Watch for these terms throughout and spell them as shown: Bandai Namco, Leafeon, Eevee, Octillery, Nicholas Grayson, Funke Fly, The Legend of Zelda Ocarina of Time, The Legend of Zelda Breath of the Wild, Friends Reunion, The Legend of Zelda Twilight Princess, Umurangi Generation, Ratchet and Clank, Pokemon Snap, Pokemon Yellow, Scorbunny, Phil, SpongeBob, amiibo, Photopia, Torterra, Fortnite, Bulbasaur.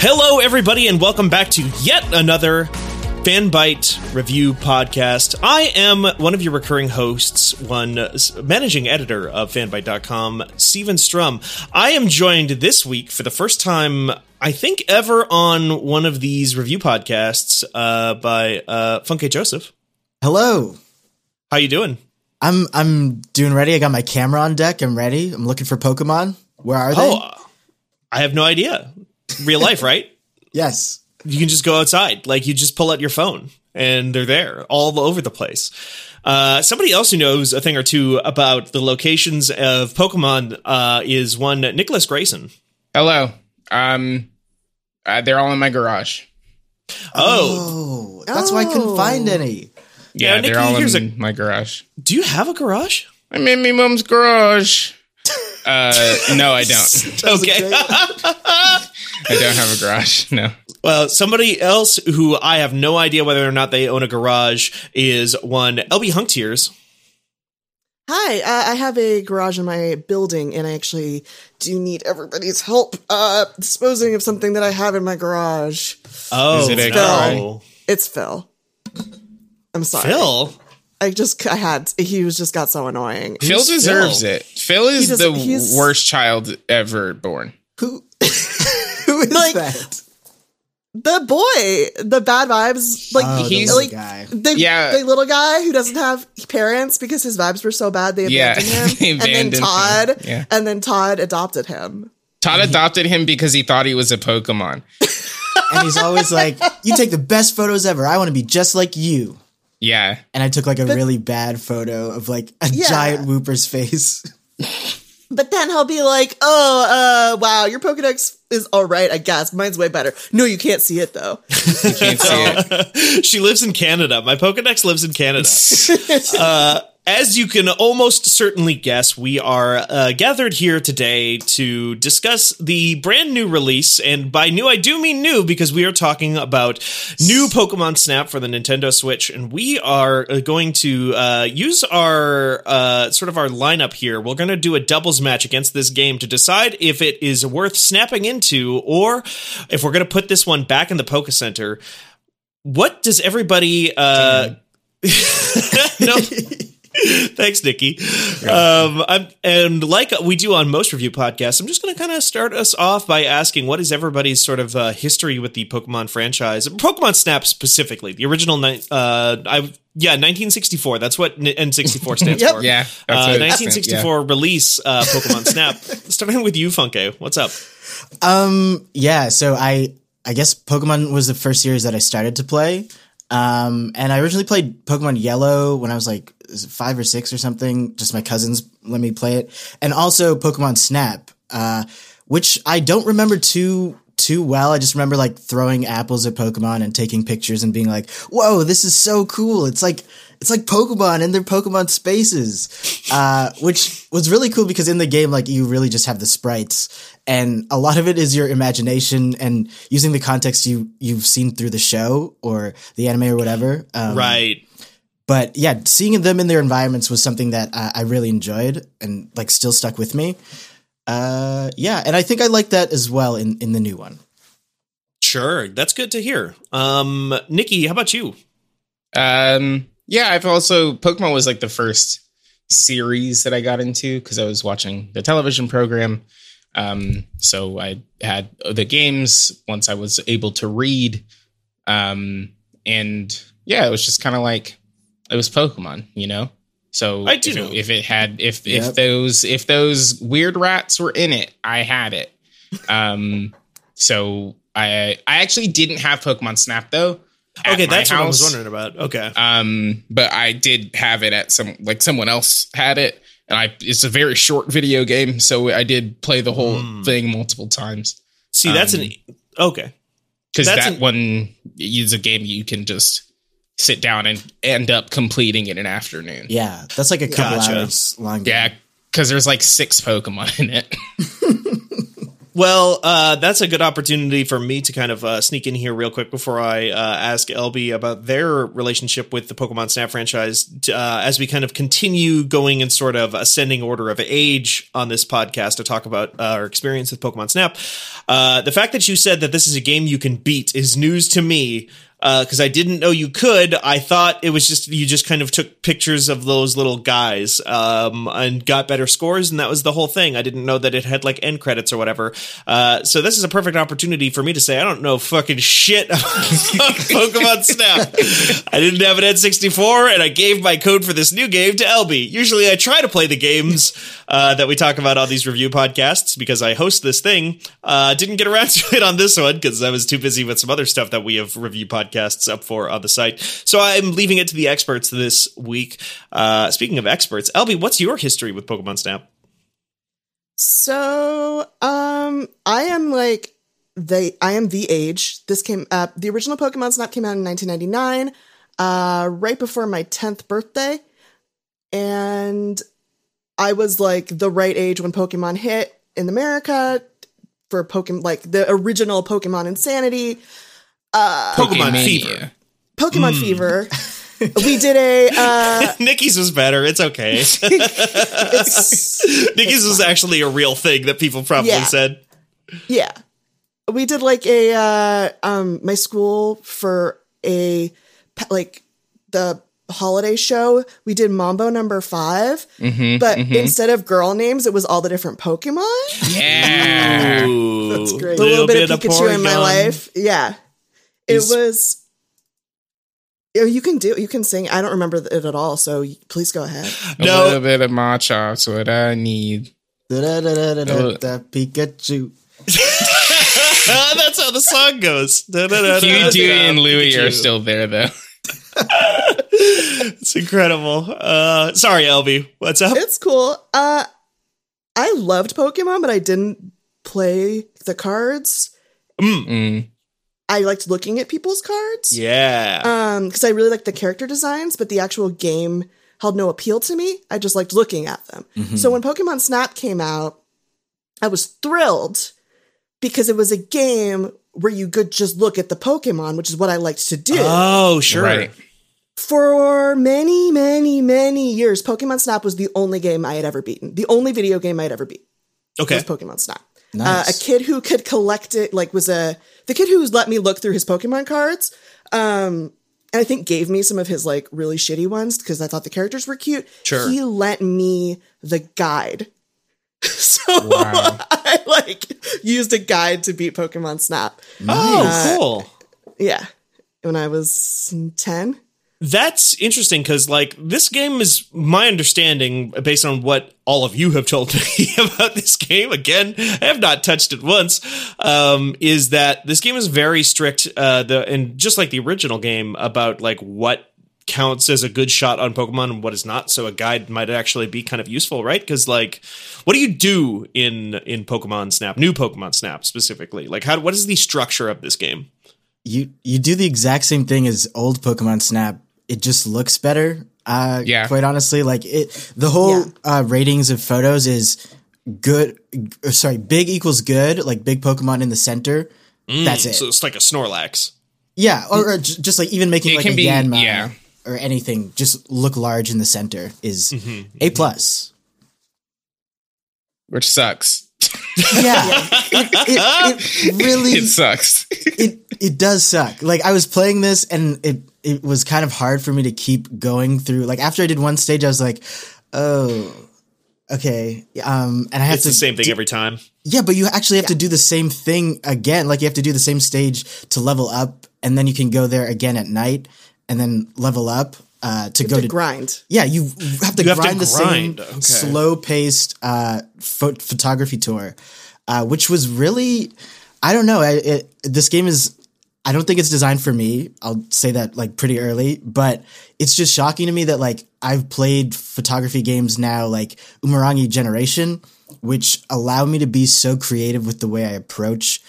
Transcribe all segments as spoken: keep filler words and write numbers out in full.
Hello, everybody, and welcome back to yet another Fanbyte review podcast. I am one of your recurring hosts, one uh, managing editor of fanbyte dot com, Stephen Strum. I am joined this week for the first time, I think, ever on one of these review podcasts uh, by uh, Funke Joseph. Hello. How you doing? I'm I'm doing ready. I got my camera on deck. I'm ready. I'm looking for Pokemon. Where are they? Oh, I have no idea. Real life, right? Yes. You can just go outside. Like, you just pull out your phone and they're there all over the place. Uh, somebody else who knows a thing or two about the locations of Pokemon uh, is one Nicholas Grayson. Hello. Um, uh, they're all in my garage. Oh, oh that's oh. why I couldn't find any. Yeah, yeah Nick, they're all in a, my garage. Do you have a garage? I'm in my mom's garage. Uh, no, I don't. Okay. I don't have a garage, no. Well, somebody else who I have no idea whether or not they own a garage is one L B Hunk Tears. Hi, uh, I have a garage in my building, and I actually do need everybody's help uh, disposing of something that I have in my garage. Oh, is it a Phil? It's Phil. I'm sorry. Phil? I just, I had, he was just got so annoying. Phil deserves Phil? it. Phil is does, the worst child ever born. Who, who is like, that? The boy, the bad vibes. Like, oh, he's the like, guy. The, yeah. the little guy who doesn't have parents because his vibes were so bad they abandoned yeah, him. They abandoned and then Todd, yeah. and then Todd adopted him. Todd adopted him because he thought he was a Pokemon. And he's always like, you take the best photos ever. I want to be just like you. Yeah. And I took like a but, really bad photo of like a yeah. giant Wooper's face. But then he'll be like, oh, uh, wow, your Pokedex is all right, I guess. Mine's way better. No, you can't see it, though. You can't see it. She lives in Canada. My Pokedex lives in Canada. uh, as you can almost certainly guess, we are uh, gathered here today to discuss the brand new release. And by new, I do mean new, because we are talking about new Pokemon Snap for the Nintendo Switch. And we are going to uh, use our uh, sort of our lineup here. We're going to do a doubles match against this game to decide if it is worth snapping into or if we're going to put this one back in the Poke Center. What does everybody... Uh, no. Thanks, Nikki. Um, I'm, and like we do on most review podcasts, I'm just going to kind of start us off by asking, what is everybody's sort of uh, history with the Pokemon franchise? Pokemon Snap specifically, the original, ni- uh, I yeah, nineteen sixty-four. That's what N sixty-four stands yep. for. Yeah, uh, nineteen sixty-four yeah. release uh, Pokemon Snap. Starting with you, Funke. What's up? Um, yeah, so I I guess Pokemon was the first series that I started to play. Um, and I originally played Pokemon Yellow when I was like five or six or something. Just my cousins let me play it. And also Pokemon Snap, uh, which I don't remember too, too well. I just remember like throwing apples at Pokemon and taking pictures and being like, whoa, this is so cool. It's like, it's like Pokemon and their Pokemon spaces, uh, which was really cool because in the game, like you really just have the sprites and a lot of it is your imagination and using the context you, you've seen through the show or the anime or whatever. Um, right. But yeah, seeing them in their environments was something that uh, I really enjoyed and like still stuck with me. Uh, yeah. And I think I like that as well in, in the new one. Sure. That's good to hear. Um, Nikki, how about you? Um, Yeah, I've also, Pokemon was like the first series that I got into because I was watching the television program. Um, so I had the games once I was able to read. Um, and yeah, it was just kind of like, it was Pokemon, you know? So I do. If, if it had, if, yep. if those, if those weird rats were in it, I had it. Um, so I, I actually didn't have Pokemon Snap though. Okay, that's house. what I was wondering about. Okay, um, but I did have it at some like someone else had it, and I. It's a very short video game, so I did play the whole mm. thing multiple times. See, that's um, an okay because that an, one is a game you can just sit down and end up completing in an afternoon. Yeah, that's like a couple gotcha. hours long. Game. Yeah, because there's like six Pokemon in it. Well, uh, that's a good opportunity for me to kind of uh, sneak in here real quick before I uh, ask L B about their relationship with the Pokemon Snap franchise to, uh, as we kind of continue going in sort of ascending order of age on this podcast to talk about uh, our experience with Pokemon Snap. Uh, the fact that you said that this is a game you can beat is news to me. Because uh, I didn't know you could. I thought it was just you just kind of took pictures of those little guys um, and got better scores, and that was the whole thing. I didn't know that it had like end credits or whatever. Uh, so this is a perfect opportunity for me to say I don't know fucking shit about Pokemon Snap. I didn't have an N sixty-four, and I gave my code for this new game to L B. Usually I try to play the games uh, that we talk about on these review podcasts because I host this thing. Uh, didn't get around to it on this one because I was too busy with some other stuff that we have review podcasts. podcasts up for on the site. So I'm leaving it to the experts this week. Uh, speaking of experts, L B, what's your history with Pokemon Snap? So um, I am like, the, I am the age. This came up, the original Pokemon Snap came out in nineteen ninety-nine, uh, right before my tenth birthday. And I was like the right age when Pokemon hit in America for Pokemon, like the original Pokemon Insanity. Uh, Pokemon Fever. Pokemon mm. Fever. We did a... Uh, Nikki's was better. It's okay. it's, Nikki's it's was fine. Actually a real thing that people probably yeah. said. Yeah. We did like a... Uh, um, my school for a... Like the holiday show, we did Mambo Number Five. Mm-hmm, but mm-hmm. instead of girl names, it was all the different Pokemon. Yeah. That's great. A little, little bit, bit of Pikachu of in my life. Yeah. It was, you can do, you can sing. I don't remember it at all, so please go ahead. No. A little bit of Machop's what I need. Da, da, da, da, da, da, da, Pikachu. That's how the song goes. Da, da, da, da, Huey and Louie Pikachu. Are still there, though. It's incredible. Uh, sorry, L B. What's up? It's cool. Uh, I loved Pokemon, but I didn't play the cards. Mm-mm. I liked looking at people's cards. Yeah. Um, because I really liked the character designs, but the actual game held no appeal to me. I just liked looking at them. Mm-hmm. So when Pokemon Snap came out, I was thrilled because it was a game where you could just look at the Pokemon, which is what I liked to do. Oh, sure. Right. For many, many, many years, Pokemon Snap was the only game I had ever beaten. The only video game I had ever beat. Okay. Was Pokemon Snap. Nice. Uh, a kid who could collect it, like, was a... The kid who's let me look through his Pokemon cards, um, and I think gave me some of his, like, really shitty ones, because I thought the characters were cute. Sure. He lent me the guide. So wow. I, like, used a guide to beat Pokemon Snap. Nice. Uh, oh, cool. Yeah. When I was ten. That's interesting because, like, this game is my understanding based on what all of you have told me about this game. Again, I have not touched it once. Um, is that this game is very strict, uh, the and just like the original game about like what counts as a good shot on Pokemon and what is not. So a guide might actually be kind of useful, right? Because like, what do you do in in Pokemon Snap? New Pokemon Snap specifically. Like, how what is the structure of this game? You you do the exact same thing as old Pokemon Snap. It just looks better. Uh, yeah. Quite honestly, like it, the whole yeah. uh, ratings of photos is good. Or sorry, big equals good. Like big Pokemon in the center. Mm, that's it. So it's like a Snorlax. Yeah, or, or just like even making it like a be, Yanma yeah. or anything. Just look large in the center is mm-hmm. a plus, which sucks. Yeah, it, it, it really it sucks. It it does suck. Like I was playing this and it. It was kind of hard for me to keep going through. Like after I did one stage, I was like, "Oh, okay." Um, and I have it's to the same thing do, every time. Yeah, but you actually have yeah. to do the same thing again. Like you have to do the same stage to level up, and then you can go there again at night, and then level up uh, to you go to, to grind. Yeah, you have to, you grind, have to grind the grind. same okay. slow-paced uh, pho- photography tour, uh, which was really, I don't know. I, it, this game is. I don't think it's designed for me. I'll say that like pretty early, but it's just shocking to me that like I've played photography games now, like Umurangi Generation, which allow me to be so creative with the way I approach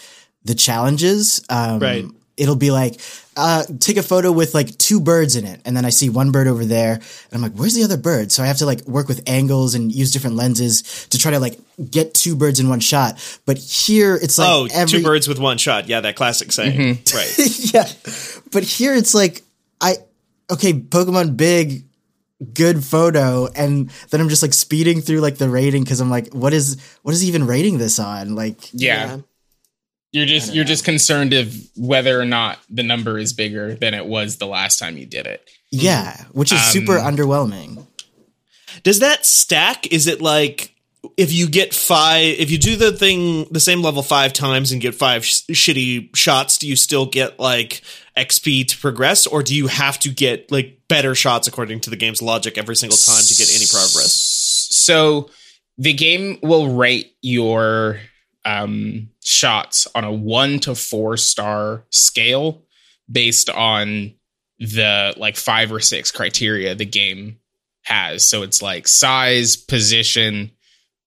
the challenges. Um, right. it'll be like, uh, take a photo with like two birds in it. And then I see one bird over there and I'm like, where's the other bird? So I have to like work with angles and use different lenses to try to like get two birds in one shot. But here it's like, oh, every... two birds with one shot. Yeah. That classic saying. Mm-hmm. Right. Yeah. But here it's like, I, okay, Pokemon big, good photo. And then I'm just like speeding through like the rating. Cause I'm like, what is, what is even rating this on? Like, yeah. yeah. You're just you're know. just concerned of whether or not the number is bigger than it was the last time you did it. Yeah, which is um, super underwhelming. Does that stack? Is it like if you get five, if you do the thing, the same level five times and get five sh- shitty shots, do you still get like X P to progress, or do you have to get like better shots according to the game's logic every single time to get any progress? So the game will rate your um shots on a one to four star scale based on the like five or six criteria the game has. So it's like size, position,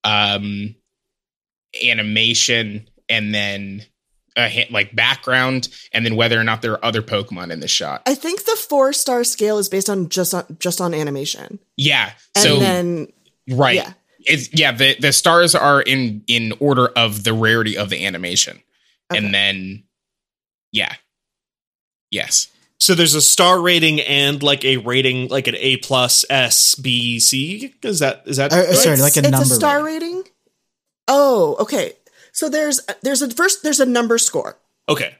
um, animation, and then a hit, like background, and then whether or not there are other Pokemon in the shot. I think the four star scale is based on just on just on animation. Yeah. And so then right. Yeah. It's, yeah, the, the stars are in, in order of the rarity of the animation. Okay. And then, yeah. Yes. So there's a star rating and like a rating, like an A plus, S, B, C. Is that, is that, uh, sorry, like a it's, number. It's a star rating. rating? Oh, okay. So there's, there's a first, there's a number score. Okay.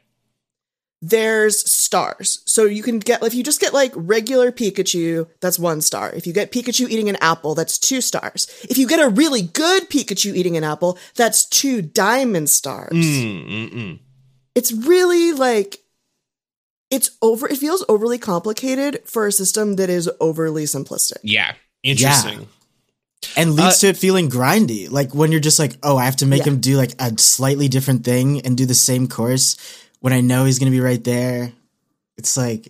There's stars. So you can get, if you just get like regular Pikachu, that's one star. If you get Pikachu eating an apple, that's two stars. If you get a really good Pikachu eating an apple, that's two diamond stars. Mm, it's really like, it's over, it feels overly complicated for a system that is overly simplistic. Yeah. Interesting. Yeah. And leads uh, to it feeling grindy. Like when you're just like, oh, I have to make yeah. him do like a slightly different thing and do the same course when I know he's going to be right there. It's like,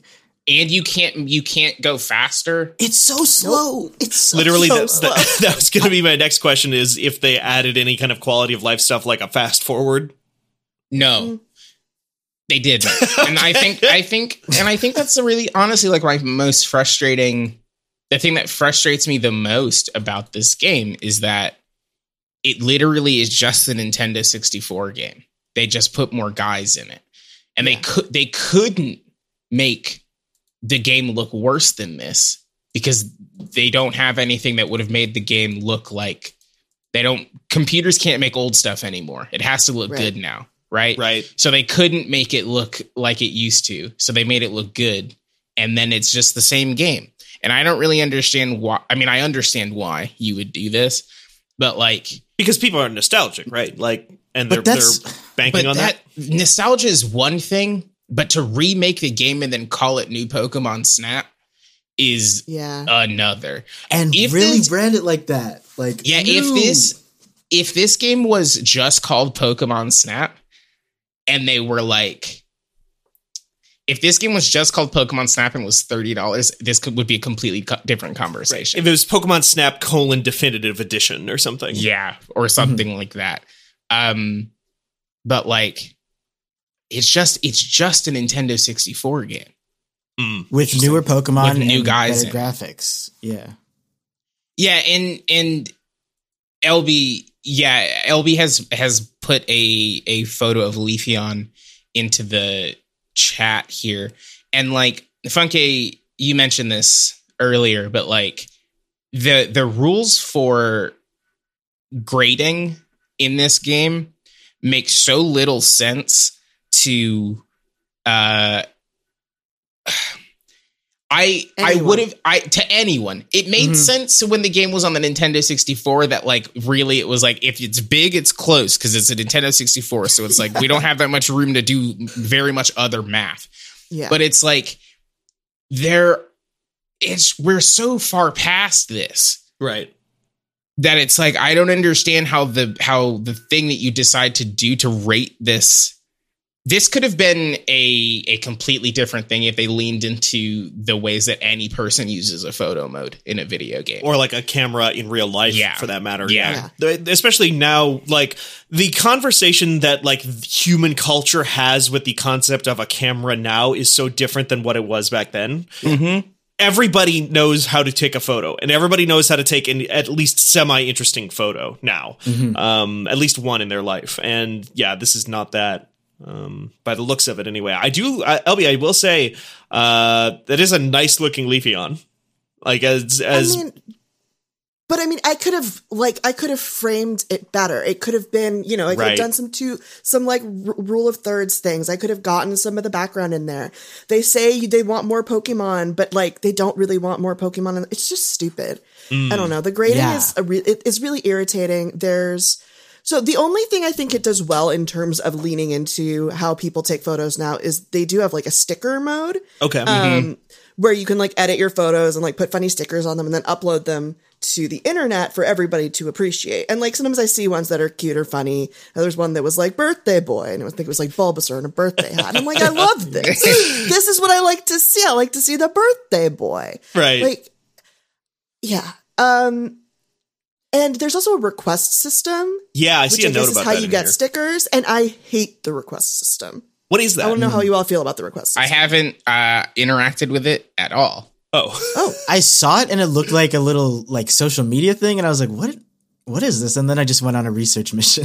and you can't, you can't go faster. It's so slow. Nope. It's so, literally so that, slow. That, that was going to be my next question is if they added any kind of quality of life stuff, like a fast forward. No, mm. they didn't. And I think, I think, and I think that's a really, honestly, like my most frustrating, the thing that frustrates me the most about this game is that it literally is just the Nintendo sixty-four game. They just put more guys in it. And yeah. they could they couldn't make the game look worse than this because they don't have anything that would have made the game look like they don't. Computers can't make old stuff anymore. It has to look right. good now, right? Right. So they couldn't make it look like it used to. So they made it look good, and then it's just the same game. And I don't really understand why. I mean, I understand why you would do this, but like because people are nostalgic, right? Like. And they're, they're banking on that, that. Nostalgia is one thing, but to remake the game and then call it new Pokemon Snap is yeah. another. And if really this, brand it like that. Like, yeah, ooh. if this if this game was just called Pokemon Snap and they were like, if this game was just called Pokemon Snap and was thirty dollars, this could, would be a completely co- different conversation. Right. If it was Pokemon Snap colon definitive edition or something. Yeah, or something mm-hmm. like that. Um, but like, it's just, it's just a Nintendo sixty-four game mm. with newer Pokemon, with new and guys, better graphics. Yeah. Yeah. And, and L B, yeah, L B has, has put a, a photo of Leafeon into the chat here. And like, Funke, you mentioned this earlier, but like the, the rules for grading in this game makes so little sense to uh I anyone. I would have I to anyone. It made mm-hmm. sense when the game was on the Nintendo sixty-four that like really it was like if it's big it's close because it's a Nintendo sixty-four, so it's like yeah. we don't have that much room to do very much other math. Yeah. But it's like there it's we're so far past this. Right. That it's like, I don't understand how the how the thing that you decide to do to rate this This could have been a a completely different thing if they leaned into the ways that any person uses a photo mode in a video game. Or like a camera in real life, yeah. for that matter. Yeah. yeah. Especially now, like, the conversation that, like, human culture has with the concept of a camera now is so different than what it was back then. Mm-hmm. Everybody knows how to take a photo, and everybody knows how to take an at least semi-interesting photo now. Mm-hmm. Um, at least one in their life. And, yeah, this is not that. Um, by the looks of it, anyway. I do, I, L B, I will say, uh, that is a nice looking Leafeon. Like, as, as. I mean, but I mean, I could have, like, I could have framed it better. It could have been, you know, I could right. have done some two, some like r- rule of thirds things. I could have gotten some of the background in there. They say they want more Pokemon, but like, they don't really want more Pokemon. It's just stupid. Mm. I don't know. The grading yeah. is, a re- it, it's really irritating. There's, So the only thing I think it does well in terms of leaning into how people take photos now is they do have like a sticker mode. Okay. Um, mm-hmm. Where you can like edit your photos and like put funny stickers on them and then upload them to the internet for everybody to appreciate. And like sometimes I see ones that are cute or funny. And there's one that was like birthday boy. And I think it was like Bulbasaur in a birthday hat. And I'm like, I love this. This is what I like to see. I like to see the birthday boy. Right. Like, yeah. Um, And there's also a request system. Yeah, I see a note about that. Which is how you get stickers, and I hate the request system. What is that? I don't know how you all feel about the request system. I haven't uh, interacted with it at all. Oh. Oh. I saw it, and it looked like a little like social media thing, and I was like, "What? What is this?" And then I just went on a research mission.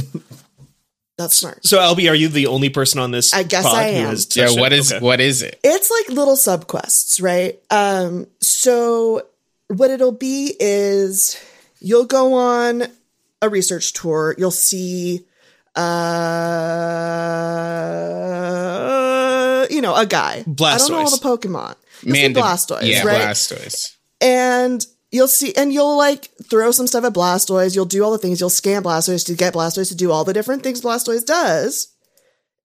That's smart. So, L B, are you the only person on this? I guess pod I am. Who has yeah, what is, okay. what is it? It's like little subquests, right? Um, so, what it'll be is... You'll go on a research tour. You'll see, uh, you know, a guy. Blastoise. I don't know all the Pokemon. You'll Man, see Blastoise, the, yeah, right? Blastoise. And you'll see, and you'll like throw some stuff at Blastoise. You'll do all the things. You'll scan Blastoise to get Blastoise to do all the different things Blastoise does.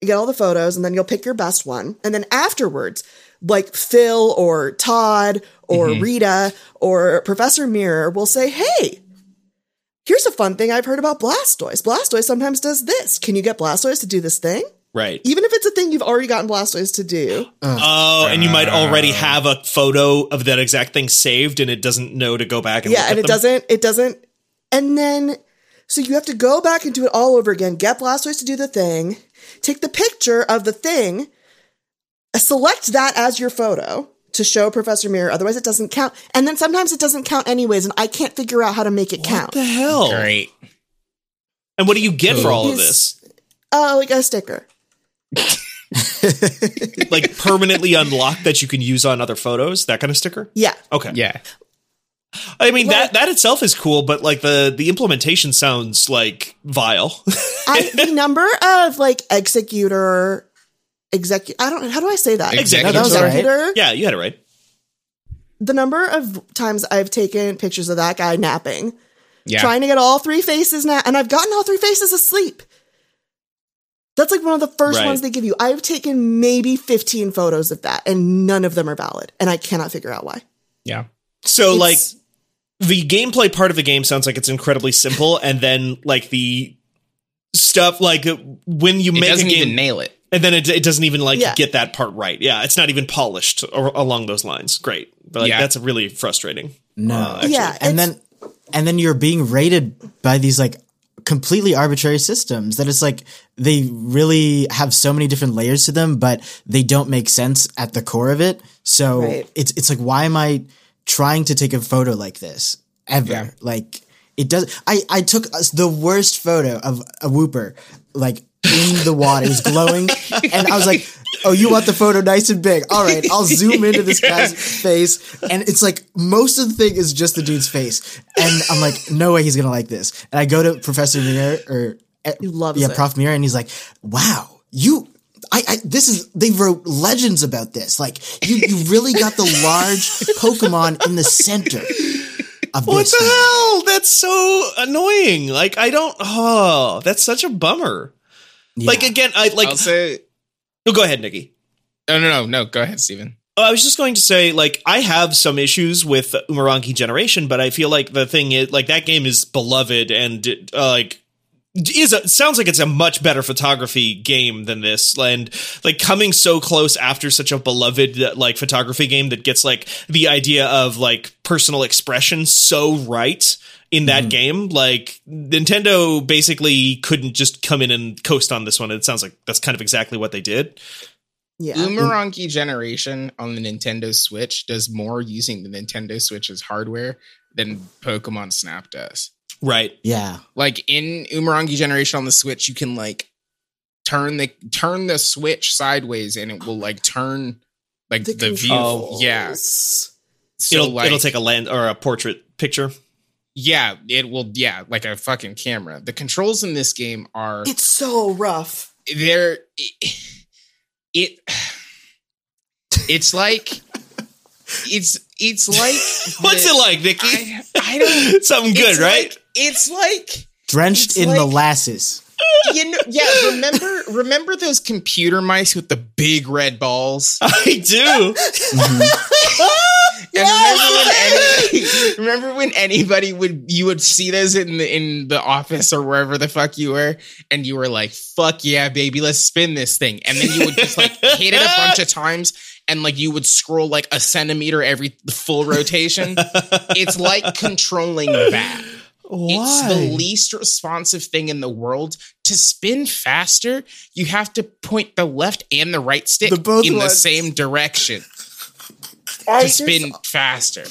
You get all the photos, and then you'll pick your best one. And then afterwards, like Phil or Todd or mm-hmm. Rita or Professor Mirror will say, hey, here's a fun thing I've heard about Blastoise. Blastoise sometimes does this. Can you get Blastoise to do this thing? Right. Even if it's a thing you've already gotten Blastoise to do. Oh, uh, and you might already have a photo of that exact thing saved and it doesn't know to go back and yeah, look and at it them. doesn't, it doesn't. And then, so you have to go back and do it all over again. Get Blastoise to do the thing. Take the picture of the thing. Select that as your photo to show Professor Mirror. Otherwise, it doesn't count. And then sometimes it doesn't count anyways, and I can't figure out how to make it what count. What the hell? Great. And what do you get for all of this? Oh, uh, like a sticker. Like permanently unlocked that you can use on other photos? That kind of sticker? Yeah. Okay. Yeah. I mean, like, that that itself is cool, but like the, the implementation sounds like vile. I, the number of like executor... Execu- I don't. How do I say that? Executor. No, that executor. Right. Yeah, you had it right. The number of times I've taken pictures of that guy napping, yeah. trying to get all three faces now, na- and I've gotten all three faces asleep. That's like one of the first right. ones they give you. I've taken maybe fifteen photos of that, and none of them are valid, and I cannot figure out why. Yeah. So it's, like, the gameplay part of the game sounds like it's incredibly simple, and then like the stuff like when you make it doesn't a game, even nail it. And then it, it doesn't even, like, yeah. get that part right. Yeah, it's not even polished or, along those lines. Great. But, like, yeah. that's really frustrating. No. Uh, yeah. And then, and then you're being rated by these, like, completely arbitrary systems that it's, like, they really have so many different layers to them, but they don't make sense at the core of it. So right. it's it's like, why am I trying to take a photo like this ever? Yeah. Like, it does. I, I took the worst photo of a Wooper, like, in the water. It was glowing. And I was like, oh, you want the photo nice and big. All right, I'll zoom into this guy's face. And it's like, most of the thing is just the dude's face. And I'm like, no way he's going to like this. And I go to Professor Mirror, or he loves yeah, it. Prof Mirror, and he's like, wow, you, I, I, this is, they wrote legends about this. Like, you, you really got the large Pokemon in the center. What the thing. hell? That's so annoying. Like, I don't, oh, that's such a bummer. Yeah. Like, again, I like. I'll say, no, go ahead, Nikki. No, no, no, no. Go ahead, Stephen. Oh, I was just going to say, like, I have some issues with Umurangi Generation, but I feel like the thing is, like, that game is beloved and, uh, like, is a, sounds like it's a much better photography game than this, and like coming so close after such a beloved like photography game that gets like the idea of like personal expression so right in that mm. game. Like Nintendo basically couldn't just come in and coast on this one. It sounds like that's kind of exactly what they did. Yeah. Umurangi Generation on the Nintendo Switch does more using the Nintendo Switch's hardware than Pokemon Snap does. Right. Yeah. Like in Umurangi Generation on the Switch, you can like turn the turn the Switch sideways and it will like turn like the, the view. Yes. Yeah. So it'll, like, it'll take a lens or a portrait picture. Yeah, it will. Yeah, like a fucking camera. The controls in this game are it's so rough. They're it. it it's like it's it's like what's the, it like, Nikki? I, I don't. Something good, right? Like, it's like drenched it's in like, molasses. You know, yeah, remember remember those computer mice with the big red balls? I do. Mm-hmm. And remember when, any, remember when anybody would you would see those in the in the office or wherever the fuck you were, and you were like, "Fuck yeah, baby, let's spin this thing," and then you would just like hit it a bunch of times. And like you would scroll like a centimeter every full rotation. It's like controlling that. Why? It's the least responsive thing in the world. To spin faster, you have to point the left and the right stick the both in ones. the same direction I, to spin faster.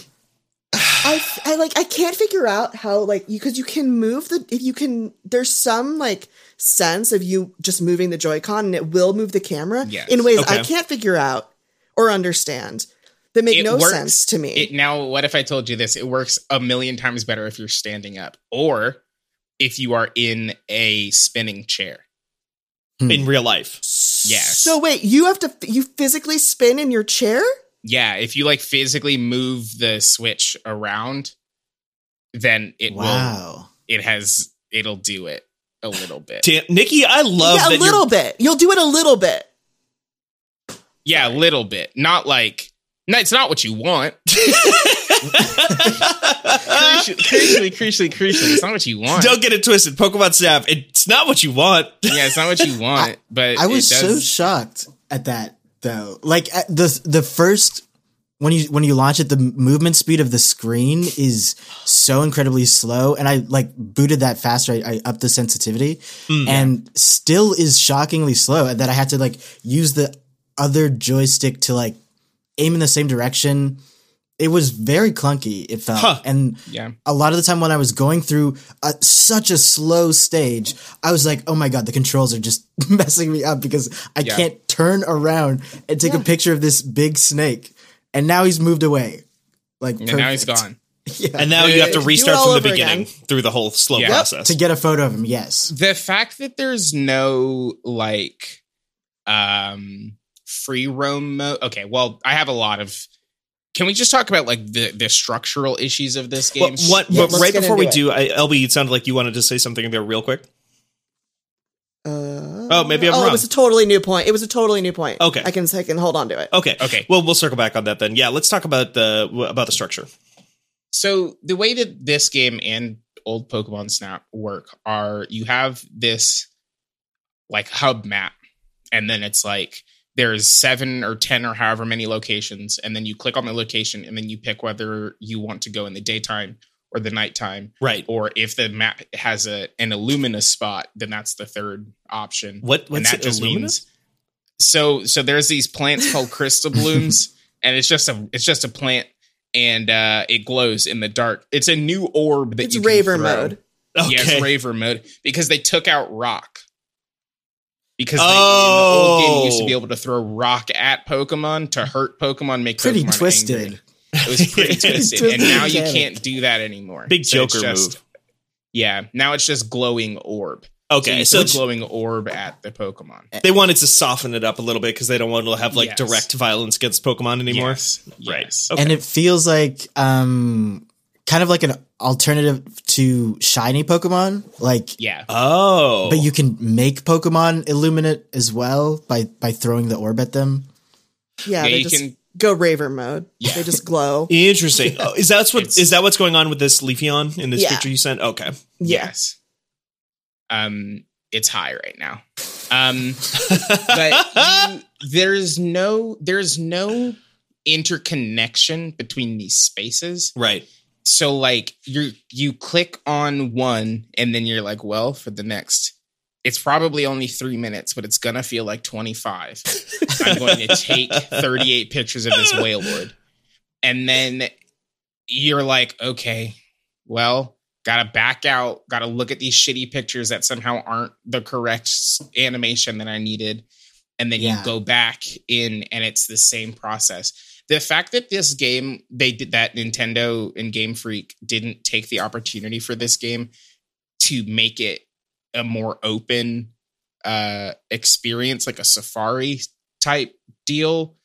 I, I like I can't figure out how like you because you can move the if you can there's some like sense of you just moving the Joy-Con and it will move the camera yes. in ways okay. I can't figure out. Or understand that make it no works. sense to me. It, now, what if I told you this? It works a million times better if you're standing up, or if you are in a spinning chair hmm. in real life. Yes. So wait, you have to you physically spin in your chair? Yeah, if you like physically move the Switch around, then it wow. will. It has. It'll do it a little bit. Damn, Nikki, I love yeah, a that little bit. You'll do it a little bit. Yeah, a little bit. Not like, no, it's not what you want. crucially, crucially, crucially, crucially. It's not what you want. Don't get it twisted. Pokemon Snap, it's not what you want. Yeah, it's not what you want. I, but I was it does. so shocked at that, though. Like, at the the first, when you when you launch it, the movement speed of the screen is so incredibly slow. And I, like, booted that faster. I, I upped the sensitivity. Mm. And still is shockingly slow that I had to, like, use the other joystick to like aim in the same direction. It was very clunky, it felt. Huh. And yeah. a lot of the time when I was going through a, such a slow stage, I was like, oh my God, the controls are just messing me up because I yeah. can't turn around and take yeah. a picture of this big snake. And now he's moved away. Like, and now he's gone. Yeah. And now you have to restart from the beginning again. Through the whole slow yeah. process. Yep. To get a photo of him, yes. The fact that there's no like, um, free roam mode. Okay, well, I have a lot of. Can we just talk about like the, the structural issues of this game? Well, what? Yeah, but right before we it. do, I, L B, it sounded like you wanted to say something there real quick. Uh, oh, maybe I'm oh, wrong. It was a totally new point. It was a totally new point. Okay, I can I can hold on to it. Okay, okay. Well, we'll circle back on that then. Yeah, let's talk about the about the structure. So the way that this game and old Pokemon Snap work are you have this like hub map, and then it's like. There's seven or ten or however many locations, and then you click on the location, and then you pick whether you want to go in the daytime or the nighttime. Right. Or if the map has a an Illumina spot, then that's the third option. What? What's and that just Illumina? Means, so so there's these plants called crystal blooms, and it's just a it's just a plant, and uh, it glows in the dark. It's a new orb that it's you can raver throw. mode. Okay. Yeah, it's raver mode because they took out rock. Because they, oh. in the old game, you used to be able to throw rock at Pokemon to hurt Pokemon, make pretty Pokemon twisted. Angry. It was pretty twisted, and now you can't do that anymore. Big so Joker just, move. Yeah, now it's just glowing orb. Okay, so, so it's glowing orb at the Pokemon. They wanted to soften it up a little bit because they don't want to have like yes. direct violence against Pokemon anymore. Yes. Right, yes. Okay. And it feels like um, kind of like an alternative to shiny Pokemon, like yeah oh but you can make Pokemon illuminate as well by by throwing the orb at them. Yeah, yeah they you just can go raver mode. Yeah. They just glow. Interesting. Yeah. Oh, is that's what it's, is that what's going on with this Leafeon in this yeah. picture you sent? Okay. Yes. Um, it's high right now. Um, but you, there's no there's no interconnection between these spaces. Right. So like you you click on one and then you're like, well, for the next, it's probably only three minutes, but it's going to feel like twenty-five. I'm going to take thirty-eight pictures of this whaleward. And then you're like, okay, well, got to back out. Got to look at these shitty pictures that somehow aren't the correct animation that I needed. And then yeah. you go back in and it's the same process. The fact that this game, they did that Nintendo and Game Freak didn't take the opportunity for this game to make it a more open uh, experience, like a Safari type deal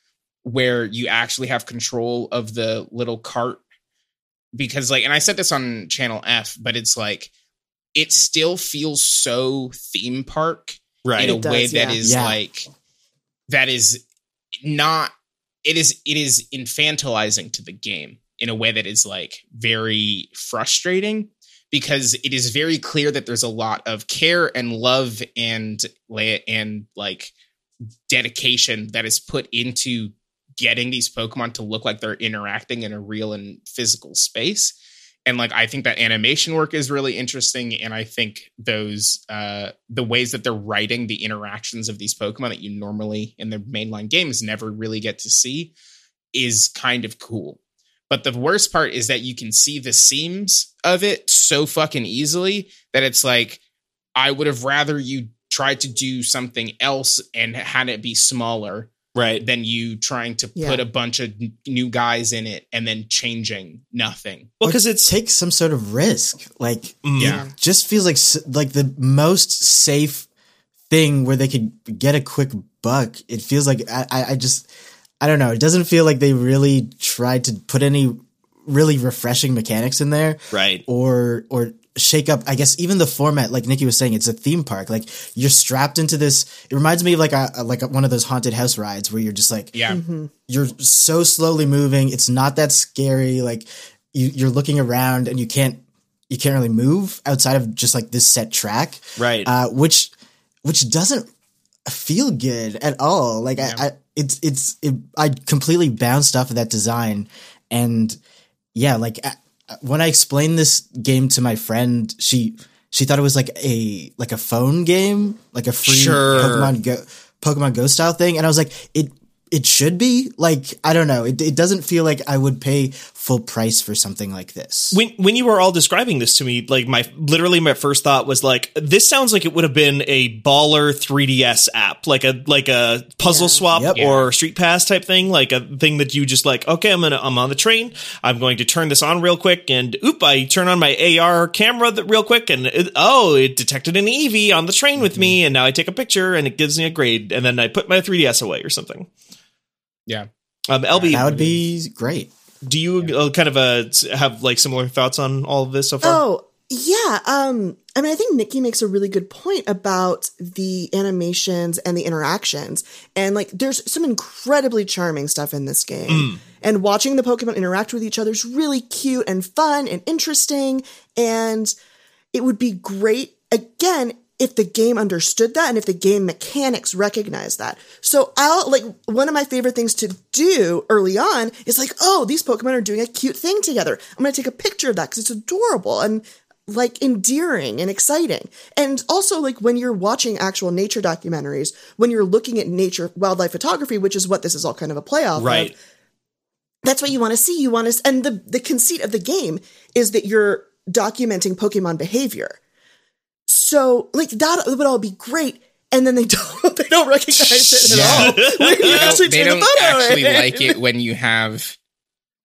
where you actually have control of the little cart. Because like, and I said this on Channel F, but it's like, it still feels so theme park right. in a does, way that yeah. is yeah. like, that is not, it is, it is infantilizing to the game in a way that is like very frustrating, because it is very clear that there's a lot of care and love and and like dedication that is put into getting these Pokemon to look like they're interacting in a real and physical space. And like, I think that animation work is really interesting. And I think those, uh, the ways that they're writing the interactions of these Pokemon that you normally in the mainline games never really get to see is kind of cool. But the worst part is that you can see the seams of it so fucking easily that it's like, I would have rather you tried to do something else and had it be smaller right. than you trying to yeah. put a bunch of n- new guys in it and then changing nothing. Well, because it takes some sort of risk. Like, mm. yeah, it just feels like like the most safe thing where they could get a quick buck. It feels like I, I, I just... I don't know. It doesn't feel like they really tried to put any really refreshing mechanics in there. Right. Or, or shake up, I guess, even the format, like Nikki was saying, it's a theme park. Like you're strapped into this. It reminds me of like a, like a, one of those haunted house rides where you're just like, yeah, mm-hmm. you're so slowly moving. It's not that scary. Like you, you're looking around and you can't, you can't really move outside of just like this set track. Right. Uh, which, which doesn't feel good at all. Like yeah. I, I, It's it's it, I completely bounced off of that design, and yeah, like I, when I explained this game to my friend, she she thought it was like a like a phone game, like a free sure. Pokemon Go Pokemon Go style thing, and I was like, it it should be like I don't know, it it doesn't feel like I would pay full price for something like this. When when you were all describing this to me, like my literally my first thought was like, this sounds like it would have been a baller three D S app, like a like a puzzle yeah. swap yep. or Street Pass type thing, like a thing that you just like, okay, I'm gonna I'm on the train, I'm going to turn this on real quick, and oop, I turn on my A R camera that real quick, and it, oh, it detected an Eevee on the train mm-hmm. with me, and now I take a picture and it gives me a grade, and then I put my three D S away or something. Yeah, um, L B, that would be great. Do you yeah. uh, kind of uh, have like similar thoughts on all of this so far? Oh, yeah. Um, I mean, I think Nikki makes a really good point about the animations and the interactions. And like, there's some incredibly charming stuff in this game. Mm. And watching the Pokemon interact with each other is really cute and fun and interesting. And it would be great, again, if the game understood that and if the game mechanics recognize that. So I'll like one of my favorite things to do early on is like, oh, these Pokemon are doing a cute thing together. I'm going to take a picture of that because it's adorable and like endearing and exciting. And also like when you're watching actual nature documentaries, when you're looking at nature, wildlife photography, which is what this is all kind of a playoff. Right. Of, that's what you want to see. You want to, and the, the conceit of the game is that you're documenting Pokemon behavior. So, like, that would all be great, and then they don't they don't recognize it at yeah. all. When you no, actually they don't the photo actually in. Like it when you have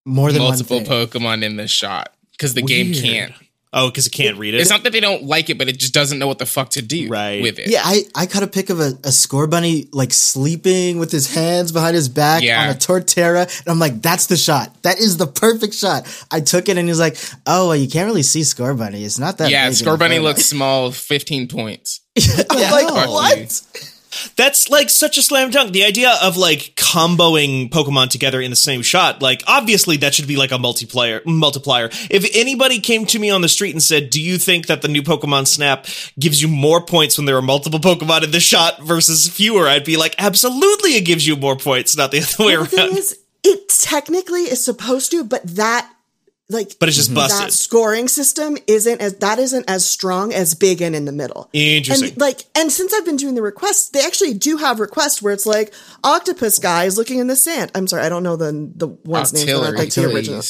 more than multiple Pokemon in the shot, because the Weird. Game can't. Oh, because it can't read it? It's not that they don't like it, but it just doesn't know what the fuck to do right. with it. Yeah, I, I caught a pic of a, a Scorbunny, like, sleeping with his hands behind his back yeah. on a Torterra, and I'm like, that's the shot. That is the perfect shot. I took it, and he was like, oh, well, you can't really see Scorbunny. It's not that big. Yeah, Scorbunny looks small, fifteen points. I'm like, oh, what? That's like such a slam dunk. The idea of like comboing Pokemon together in the same shot, like obviously that should be like a multiplier. Multiplier. If anybody came to me on the street and said, "Do you think that the new Pokemon Snap gives you more points when there are multiple Pokemon in the shot versus fewer?" I'd be like, "Absolutely, it gives you more points, not the other way around." The thing is, it technically is supposed to, but that. Like, but it's just busted. That scoring system isn't as that isn't as strong as big and in the middle. Interesting. And like, and since I've been doing the requests, they actually do have requests where it's like octopus guy is looking in the sand. I'm sorry, I don't know the the one's name, but like the original.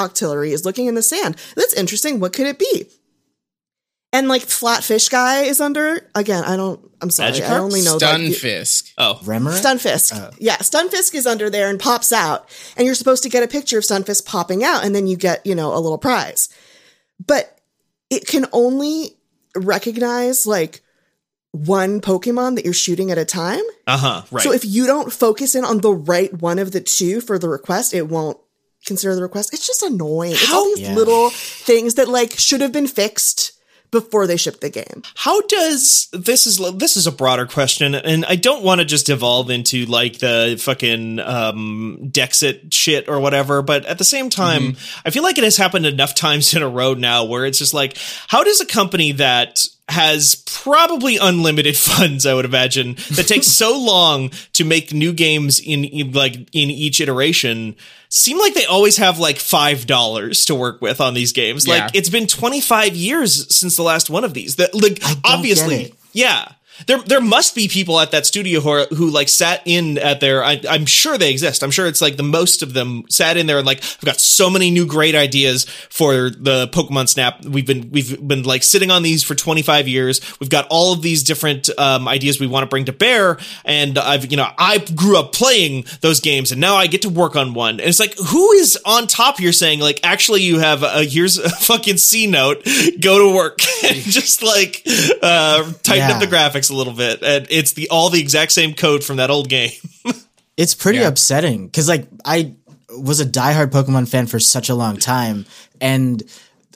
Octillery is looking in the sand. That's interesting. What could it be? And like flatfish guy is under again. I don't. I'm sorry. Magikarp? I only know Stunfisk. That. Oh, Remoraid? Stunfisk. Oh. Yeah, Stunfisk is under there and pops out, and you're supposed to get a picture of Stunfisk popping out, and then you get you know a little prize. But it can only recognize like one Pokemon that you're shooting at a time. Uh huh. Right. So if you don't focus in on the right one of the two for the request, it won't consider the request. It's just annoying. How? It's all these yeah. little things that like should have been fixed before they ship the game. How does this is this is a broader question, and I don't want to just devolve into like the fucking um Dexit shit or whatever, but at the same time, mm-hmm. I feel like it has happened enough times in a row now where it's just like, how does a company that has probably unlimited funds, I would imagine, that takes so long to make new games in, in like in each iteration seem like they always have like five dollars to work with on these games. Yeah. Like it's been twenty-five years since the last one of these. That like obviously, yeah. There, there must be people at that studio who, are, who like sat in at their, I, I'm sure they exist. I'm sure it's like the most of them sat in there and like, I've got so many new great ideas for the Pokemon Snap. We've been, we've been like sitting on these for twenty-five years. We've got all of these different, um, ideas we want to bring to bear. And I've, you know, I grew up playing those games and now I get to work on one. And it's like, who is on top here saying like, actually you have a, here's a fucking C note, go to work and just like, uh, tighten yeah. up the graphics a little bit, and it's the all the exact same code from that old game. It's pretty yeah. upsetting because like I was a diehard Pokemon fan for such a long time, and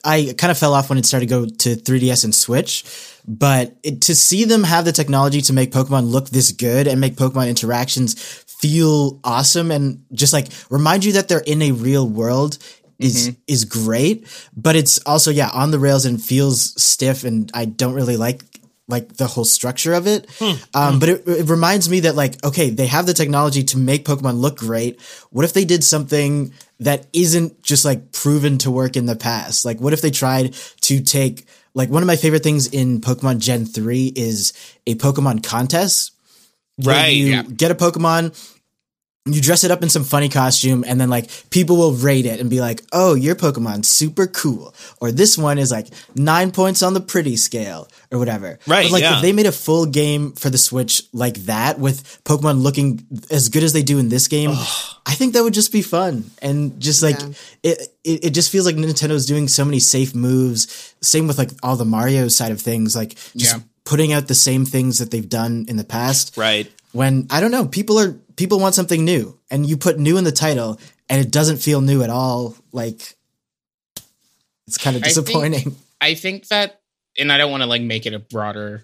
I kind of fell off when it started to go to three D S and Switch, but it, to see them have the technology to make Pokemon look this good and make Pokemon interactions feel awesome and just like remind you that they're in a real world is mm-hmm. is great, but it's also yeah on the rails and feels stiff, and I don't really like like the whole structure of it. Hmm. Um, but it, it reminds me that like, okay, they have the technology to make Pokemon look great. What if they did something that isn't just like proven to work in the past? Like what if they tried to take, like one of my favorite things in Pokemon Gen three is a Pokemon contest. Right. You yeah. get a Pokemon, you dress it up in some funny costume, and then like people will rate it and be like, oh, your Pokemon's super cool. Or this one is like nine points on the pretty scale or whatever. Right. But, like yeah. if they made a full game for the Switch like that with Pokemon looking as good as they do in this game, I think that would just be fun. And just like yeah. it, it, it just feels like Nintendo's doing so many safe moves. Same with like all the Mario side of things, like just yeah. putting out the same things that they've done in the past. Right. When I don't know, people are people want something new, and you put "new" in the title, and it doesn't feel new at all. Like it's kind of disappointing. I think, I think that, and I don't want to like make it a broader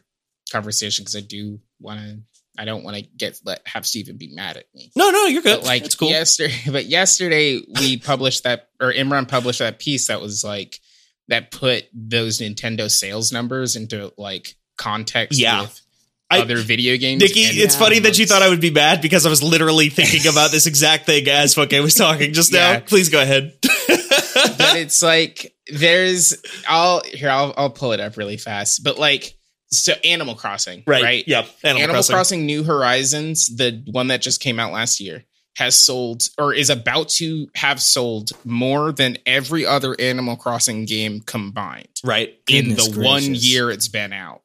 conversation because I do want to. I don't want to get let have Stephen be mad at me. No, no, you're good. But like it's cool. Yesterday, but yesterday we published that, or Imran published that piece that was like that put those Nintendo sales numbers into like context. Yeah. With, other I, video games. Nikki, it's yeah, funny that you thought I would be mad because I was literally thinking about this exact thing as Funke was talking just yeah. now. Please go ahead. But it's like, there's, I'll, here, I'll, I'll pull it up really fast. But like, so Animal Crossing, right? right? Yep. Animal, Animal Crossing. Crossing New Horizons, the one that just came out last year, has sold or is about to have sold more than every other Animal Crossing game combined. Right. Goodness in the gracious. one year it's been out.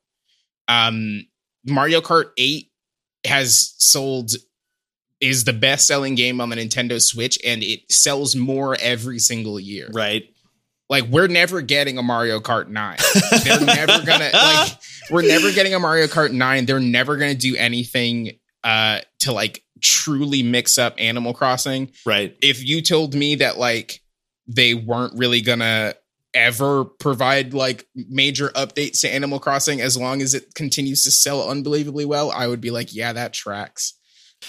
Um, Mario Kart eight has sold, is the best selling game on the Nintendo Switch, and it sells more every single year. Right. Like we're never getting a Mario Kart nine. They're never gonna like we're never getting a Mario Kart nine. They're never gonna do anything uh to like truly mix up Animal Crossing. Right. If you told me that like they weren't really gonna ever provide like major updates to Animal Crossing, as long as it continues to sell unbelievably well, I would be like, yeah, that tracks.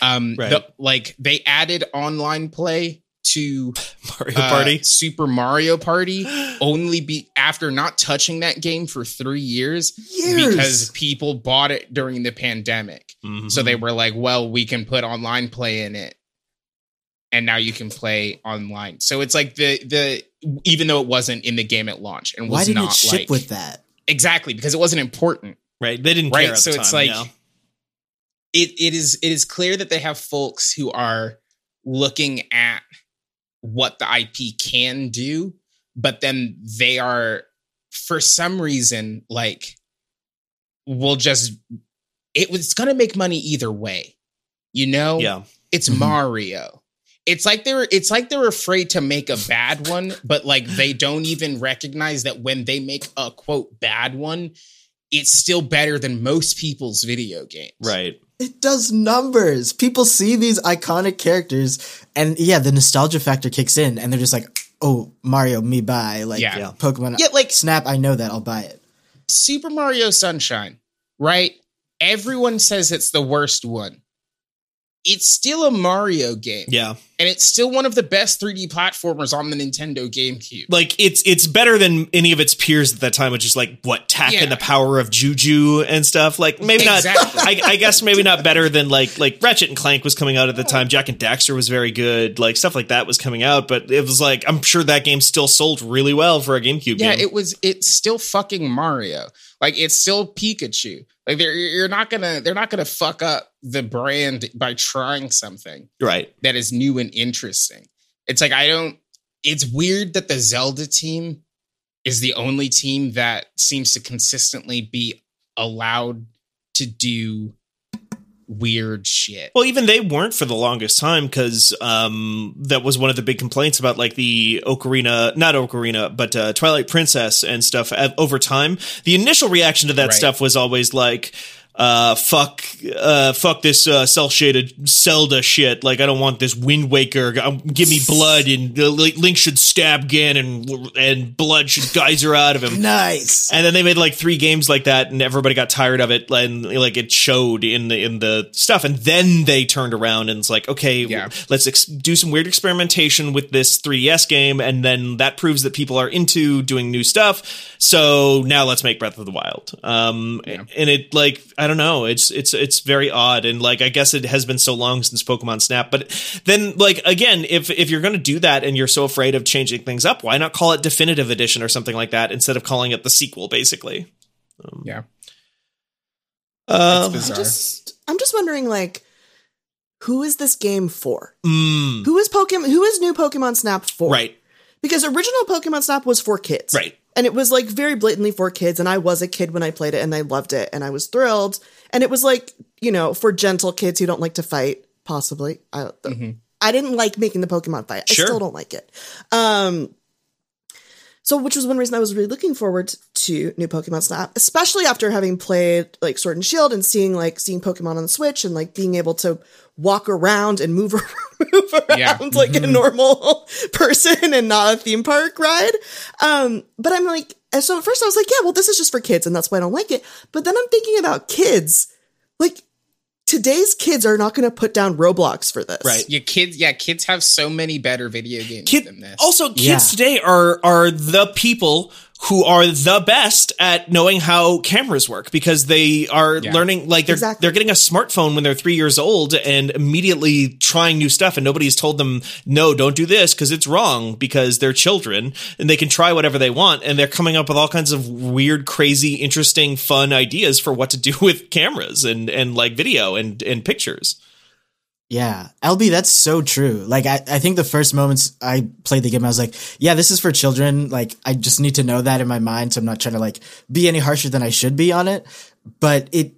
Um, right. the, like they added online play to Mario uh, Party, Super Mario Party, only be after not touching that game for three years, years. because people bought it during the pandemic. Mm-hmm. So they were like, well, we can put online play in it. And now you can play online. So it's like the, the, even though it wasn't in the game at launch and was Why didn't not it ship like with that. Exactly. Because it wasn't important. Right. They didn't right? care. So at the it's time, like, yeah. it, it is, it is clear that they have folks who are looking at what the I P can do, but then they are, for some reason, like, we'll just, it was going to make money either way. You know, yeah. it's mm-hmm. Mario. It's like they were it's like they're afraid to make a bad one, but like they don't even recognize that when they make a quote bad one, it's still better than most people's video games. Right. It does numbers. People see these iconic characters and yeah, the nostalgia factor kicks in and they're just like, "Oh, Mario, me buy." Like yeah. Yeah, Pokemon yeah, like, Snap, I know that, I'll buy it. Super Mario Sunshine, right? Everyone says it's the worst one. It's still a Mario game. Yeah. And it's still one of the best three D platformers on the Nintendo GameCube. Like, it's it's better than any of its peers at that time, which is like, what, Tack yeah. and the Power of Juju and stuff. Like, maybe exactly. not, I, I guess maybe not better than like, like Ratchet and Clank was coming out at the time. Jack and Daxter was very good. Like, stuff like that was coming out. But it was like, I'm sure that game still sold really well for a GameCube yeah, game. Yeah, it was, it's still fucking Mario. Like, it's still Pikachu. Like, they're, you're not gonna, they're not gonna fuck up the brand by trying something right that is new and interesting. It's like, I don't, it's weird that the Zelda team is the only team that seems to consistently be allowed to do weird shit. Well, even they weren't for the longest time, because um that was one of the big complaints about like the Ocarina, not Ocarina, but uh, Twilight Princess and stuff over time. The initial reaction to that right. stuff was always like, uh fuck uh fuck this uh cel-shaded Zelda shit. Like, I don't want this Wind Waker. Um, give me blood, and uh, Link should stab Ganon, and and blood should geyser out of him. Nice. And then they made like three games like that, and everybody got tired of it, and like it showed in the in the stuff. And then they turned around and it's like, okay, yeah. let's ex- do some weird experimentation with this three D S game, and then that proves that people are into doing new stuff. So now let's make Breath of the Wild. Um yeah. and it like I don't know. It's it's it's very odd, and like I guess it has been so long since Pokemon Snap. But then, like again, if if you're going to do that and you're so afraid of changing things up, why not call it Definitive Edition or something like that instead of calling it the sequel? Basically, um, yeah. Uh, I'm just I'm just wondering, like, who is this game for? Mm. Who is Pokemon? Who is new Pokemon Snap for? Right. Because original Pokemon Snap was for kids, right? And it was, like, very blatantly for kids, and I was a kid when I played it, and I loved it, and I was thrilled. And it was, like, you know, for gentle kids who don't like to fight, possibly. I don't mm-hmm. I didn't like making the Pokemon fight. Sure. I still don't like it. Um, so, which was one reason I was really looking forward to new Pokemon Snap, especially after having played, like, Sword and Shield and seeing, like, seeing Pokemon on the Switch and, like, being able to walk around and move around, move around yeah. like mm-hmm. a normal person and not a theme park ride. Um, but I'm like, so at first I was like, yeah, well, this is just for kids and that's why I don't like it. But then I'm thinking about kids. Like, today's kids are not going to put down Roblox for this. Right. Your kids, yeah, kids have so many better video games Kid, than this. Also, kids yeah. today are are the people who are the best at knowing how cameras work, because they are yeah. learning, like they're exactly. they're getting a smartphone when they're three years old and immediately trying new stuff, and nobody's told them, no, don't do this because it's wrong, because they're children and they can try whatever they want, and they're coming up with all kinds of weird, crazy, interesting, fun ideas for what to do with cameras and and like video and and pictures. Yeah, L B, that's so true. Like, I, I think the first moments I played the game, I was like, yeah, this is for children. Like, I just need to know that in my mind, so I'm not trying to, like, be any harsher than I should be on it. But it,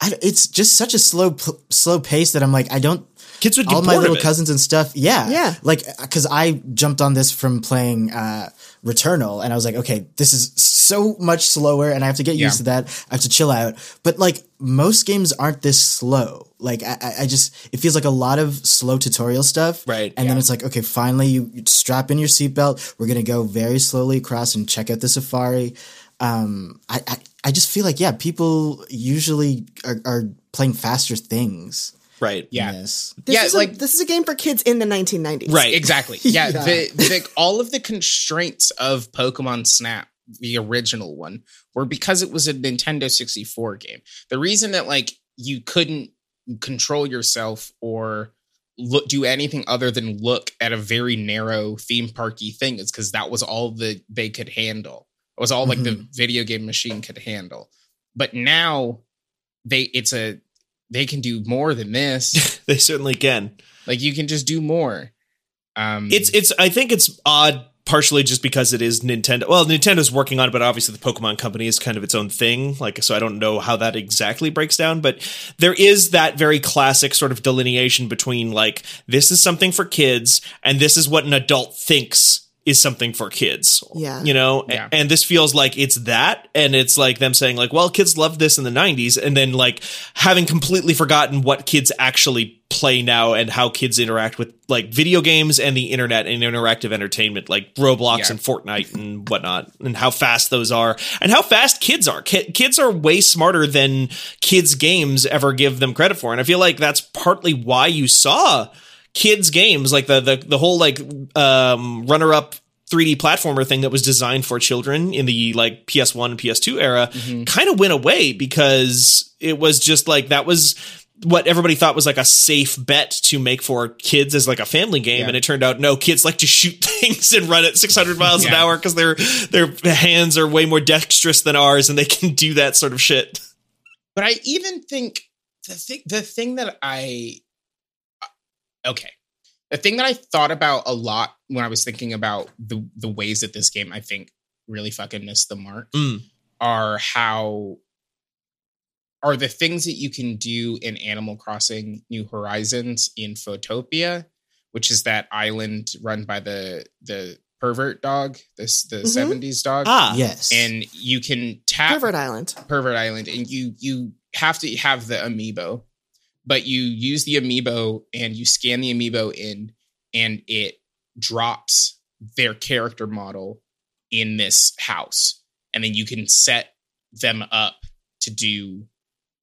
I, it's just such a slow, p- slow pace that I'm like, I don't. Kids would get all my little cousins and stuff. Yeah, yeah. Like, because I jumped on this from playing uh, Returnal, and I was like, okay, this is so much slower, and I have to get yeah. used to that. I have to chill out. But like, most games aren't this slow. Like, I, I just it feels like a lot of slow tutorial stuff. Right. And yeah. then it's like, okay, finally, you, you strap in your seatbelt. We're gonna go very slowly across and check out the safari. Um, I, I, I just feel like yeah, people usually are, are playing faster things. Right. Yeah. This yeah. Is like a, this is a game for kids in the nineteen nineties. Right. Exactly. Yeah. yeah. The, the, all of the constraints of Pokemon Snap, the original one, were because it was a Nintendo sixty-four game. The reason that like you couldn't control yourself or look, do anything other than look at a very narrow theme parky thing is because that was all that they could handle. It was all mm-hmm. like the video game machine could handle. But now they it's a they can do more than this. They certainly can. Like you can just do more. Um, it's, it's, I think it's odd partially just because it is Nintendo. Well, Nintendo's working on it, but obviously the Pokemon company is kind of its own thing. Like, so I don't know how that exactly breaks down, but there is that very classic sort of delineation between like, this is something for kids and this is what an adult thinks is something for kids, yeah. you know, yeah. and this feels like it's that. And it's like them saying like, well, kids loved this in the nineties. And then like having completely forgotten what kids actually play now and how kids interact with like video games and the internet and interactive entertainment, like Roblox yeah. and Fortnite and whatnot, and how fast those are and how fast kids are. Ki- kids are way smarter than kids games ever give them credit for. And I feel like that's partly why you saw kids games like the the the whole like um runner-up three D platformer thing that was designed for children in the like P S one and P S two era mm-hmm. kind of went away because it was just like that was what everybody thought was like a safe bet to make for kids as like a family game. Yeah. And it turned out, no, kids like to shoot things and run at six hundred miles yeah. an hour because their their hands are way more dexterous than ours and they can do that sort of shit. But I even think the thing, the thing that I Okay. The thing that I thought about a lot when I was thinking about the, the ways that this game, I think, really fucking missed the mark mm. are how are the things that you can do in Animal Crossing New Horizons in Photopia, which is that island run by the the pervert dog, this the mm-hmm. seventies dog. Ah, yes. And you can tap Pervert Island. Pervert Island. And you you have to have the amiibo. But you use the amiibo and you scan the amiibo in and it drops their character model in this house. And then you can set them up to do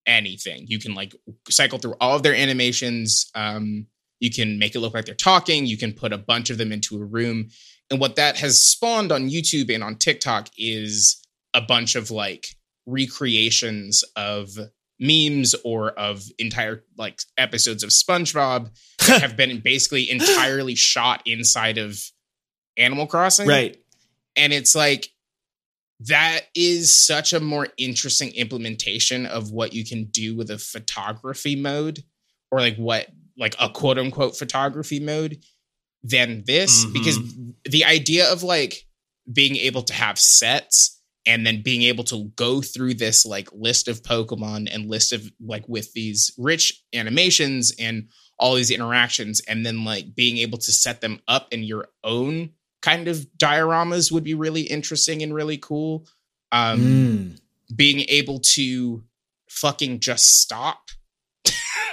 anything. You can like cycle through all of their animations. Um, you can make it look like they're talking. You can put a bunch of them into a room. And what that has spawned on YouTube and on TikTok is a bunch of like recreations of memes or of entire like episodes of SpongeBob that have been basically entirely shot inside of Animal Crossing. Right. And it's like, that is such a more interesting implementation of what you can do with a photography mode or like what, like a quote unquote photography mode than this, mm-hmm. because the idea of like being able to have sets and then being able to go through this like list of Pokemon and list of like with these rich animations and all these interactions and then like being able to set them up in your own kind of dioramas would be really interesting and really cool. Um, mm. Being able to fucking just stop.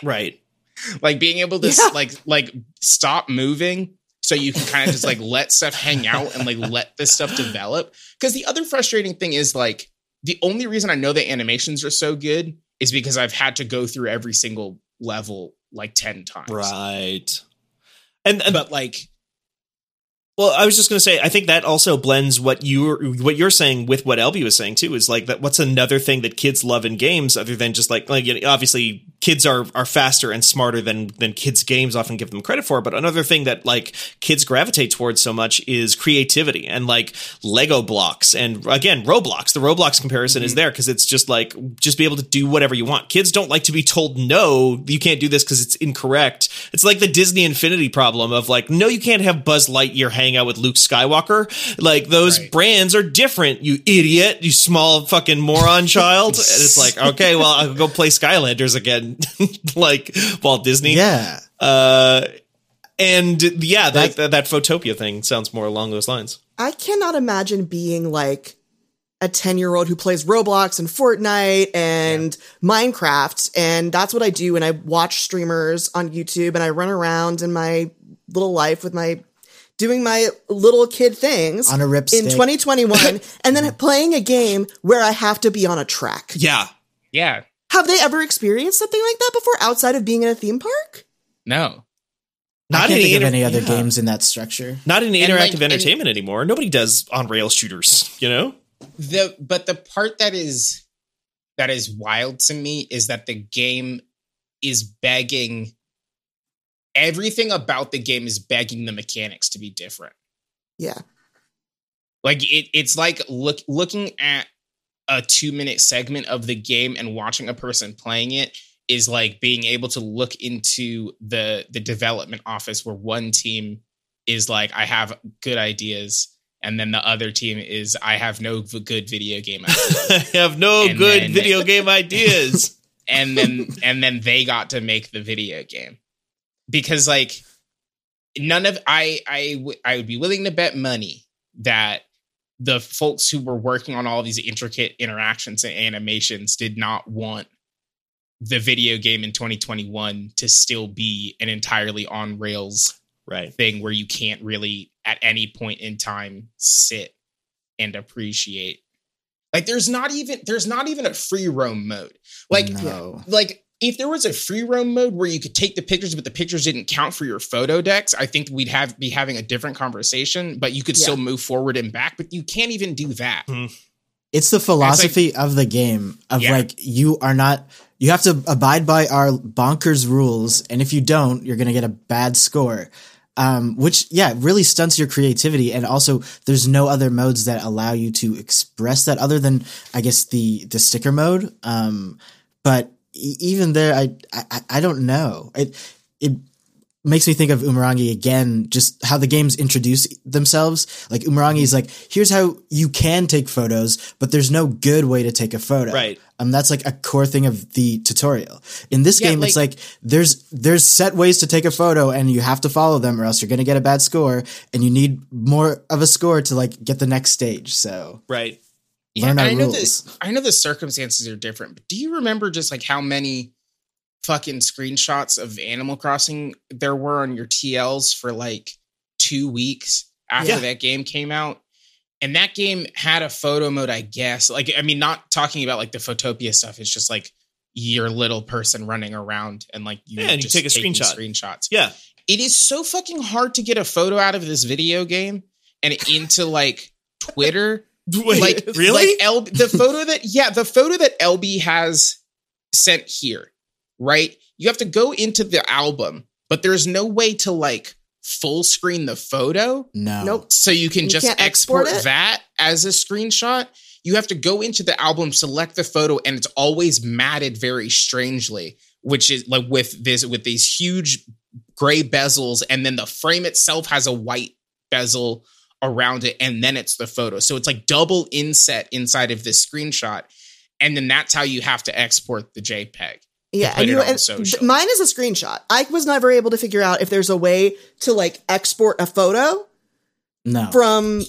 Right. Like being able to yeah. like like stop moving. So you can kind of just like let stuff hang out and like let this stuff develop. Because the other frustrating thing is like the only reason I know the animations are so good is because I've had to go through every single level like ten times. Right. And, and but like, well, I was just going to say, I think that also blends what you're what you're saying with what L B was saying too. Is like that what's another thing that kids love in games other than just like like obviously kids are are faster and smarter than than kids' games often give them credit for. But another thing that like kids gravitate towards so much is creativity and like Lego blocks and again Roblox. The Roblox comparison mm-hmm. is there because it's just like just be able to do whatever you want. Kids don't like to be told no, you can't do this because it's incorrect. It's like the Disney Infinity problem of like no, you can't have Buzz Lightyear hang out with Luke Skywalker. Like those right. brands are different. You idiot, you small fucking moron child. And it's like okay, well I'll go play Skylanders again. Like Walt Disney, yeah, uh, and yeah, that, that that Photopia thing sounds more along those lines. I cannot imagine being like a ten-year-old who plays Roblox and Fortnite and yeah. Minecraft, and that's what I do. And I watch streamers on YouTube, and I run around in my little life with my doing my little kid things on a ripstick in twenty twenty-one, and then playing a game where I have to be on a track. Yeah, yeah. Have they ever experienced something like that before outside of being in a theme park? No. Not I can't think inter- of any other yeah. games in that structure. Not in interactive like, entertainment anymore. Nobody does on-rail shooters, you know? The But the part that is that is wild to me is that the game is begging... Everything about the game is begging the mechanics to be different. Yeah. Like, it, it's like look, looking at a two-minute segment of the game and watching a person playing it is like being able to look into the the development office where one team is like, I have good ideas. And then the other team is, I have no good video game ideas. I have no and good then, video game ideas. And then, and then they got to make the video game because like none of, I, I, w- I would be willing to bet money that the folks who were working on all these intricate interactions and animations did not want the video game in twenty twenty-one to still be an entirely on rails right. thing where you can't really at any point in time sit and appreciate. Like there's not even, there's not even a free roam mode. Like, no. like if there was a free roam mode where you could take the pictures, but the pictures didn't count for your photo decks, I think we'd have be having a different conversation, but you could yeah. still move forward and back, but you can't even do that. Mm. It's the philosophy it's like, of the game of yeah. like, you are not, you have to abide by our bonkers rules. And if you don't, you're going to get a bad score, um, which yeah, really stunts your creativity. And also there's no other modes that allow you to express that other than, I guess the, the sticker mode. Um, but even there, I, I I don't know. It it makes me think of Umurangi again, just how the games introduce themselves. Like Umurangi is like, here's how you can take photos, but there's no good way to take a photo. Right. Um, that's like a core thing of the tutorial. In this yeah, game, like, it's like there's there's set ways to take a photo, and you have to follow them, or else you're gonna get a bad score, and you need more of a score to like get the next stage. So right. Yeah, I know the I know the circumstances are different, but do you remember just like how many fucking screenshots of Animal Crossing there were on your T Ls for like two weeks after yeah. that game came out? And that game had a photo mode, I guess. Like, I mean, not talking about like the Photopia stuff. It's just like your little person running around and like you, yeah, and just you take a screenshot. Screenshots. Yeah, it is so fucking hard to get a photo out of this video game and into like Twitter. Wait, like really? Like L- the photo that yeah, the photo that L B has sent here, right? You have to go into the album, but there's no way to like full screen the photo. No. Nope. So you can you just export, export that as a screenshot. You have to go into the album, select the photo, and it's always matted very strangely, which is like with this with these huge gray bezels, and then the frame itself has a white bezel around it, and then it's the photo. So it's like double inset inside of this screenshot, and then that's how you have to export the JPEG. Yeah, and, you know, and th- mine is a screenshot. I was never able to figure out if there's a way to like export a photo no. from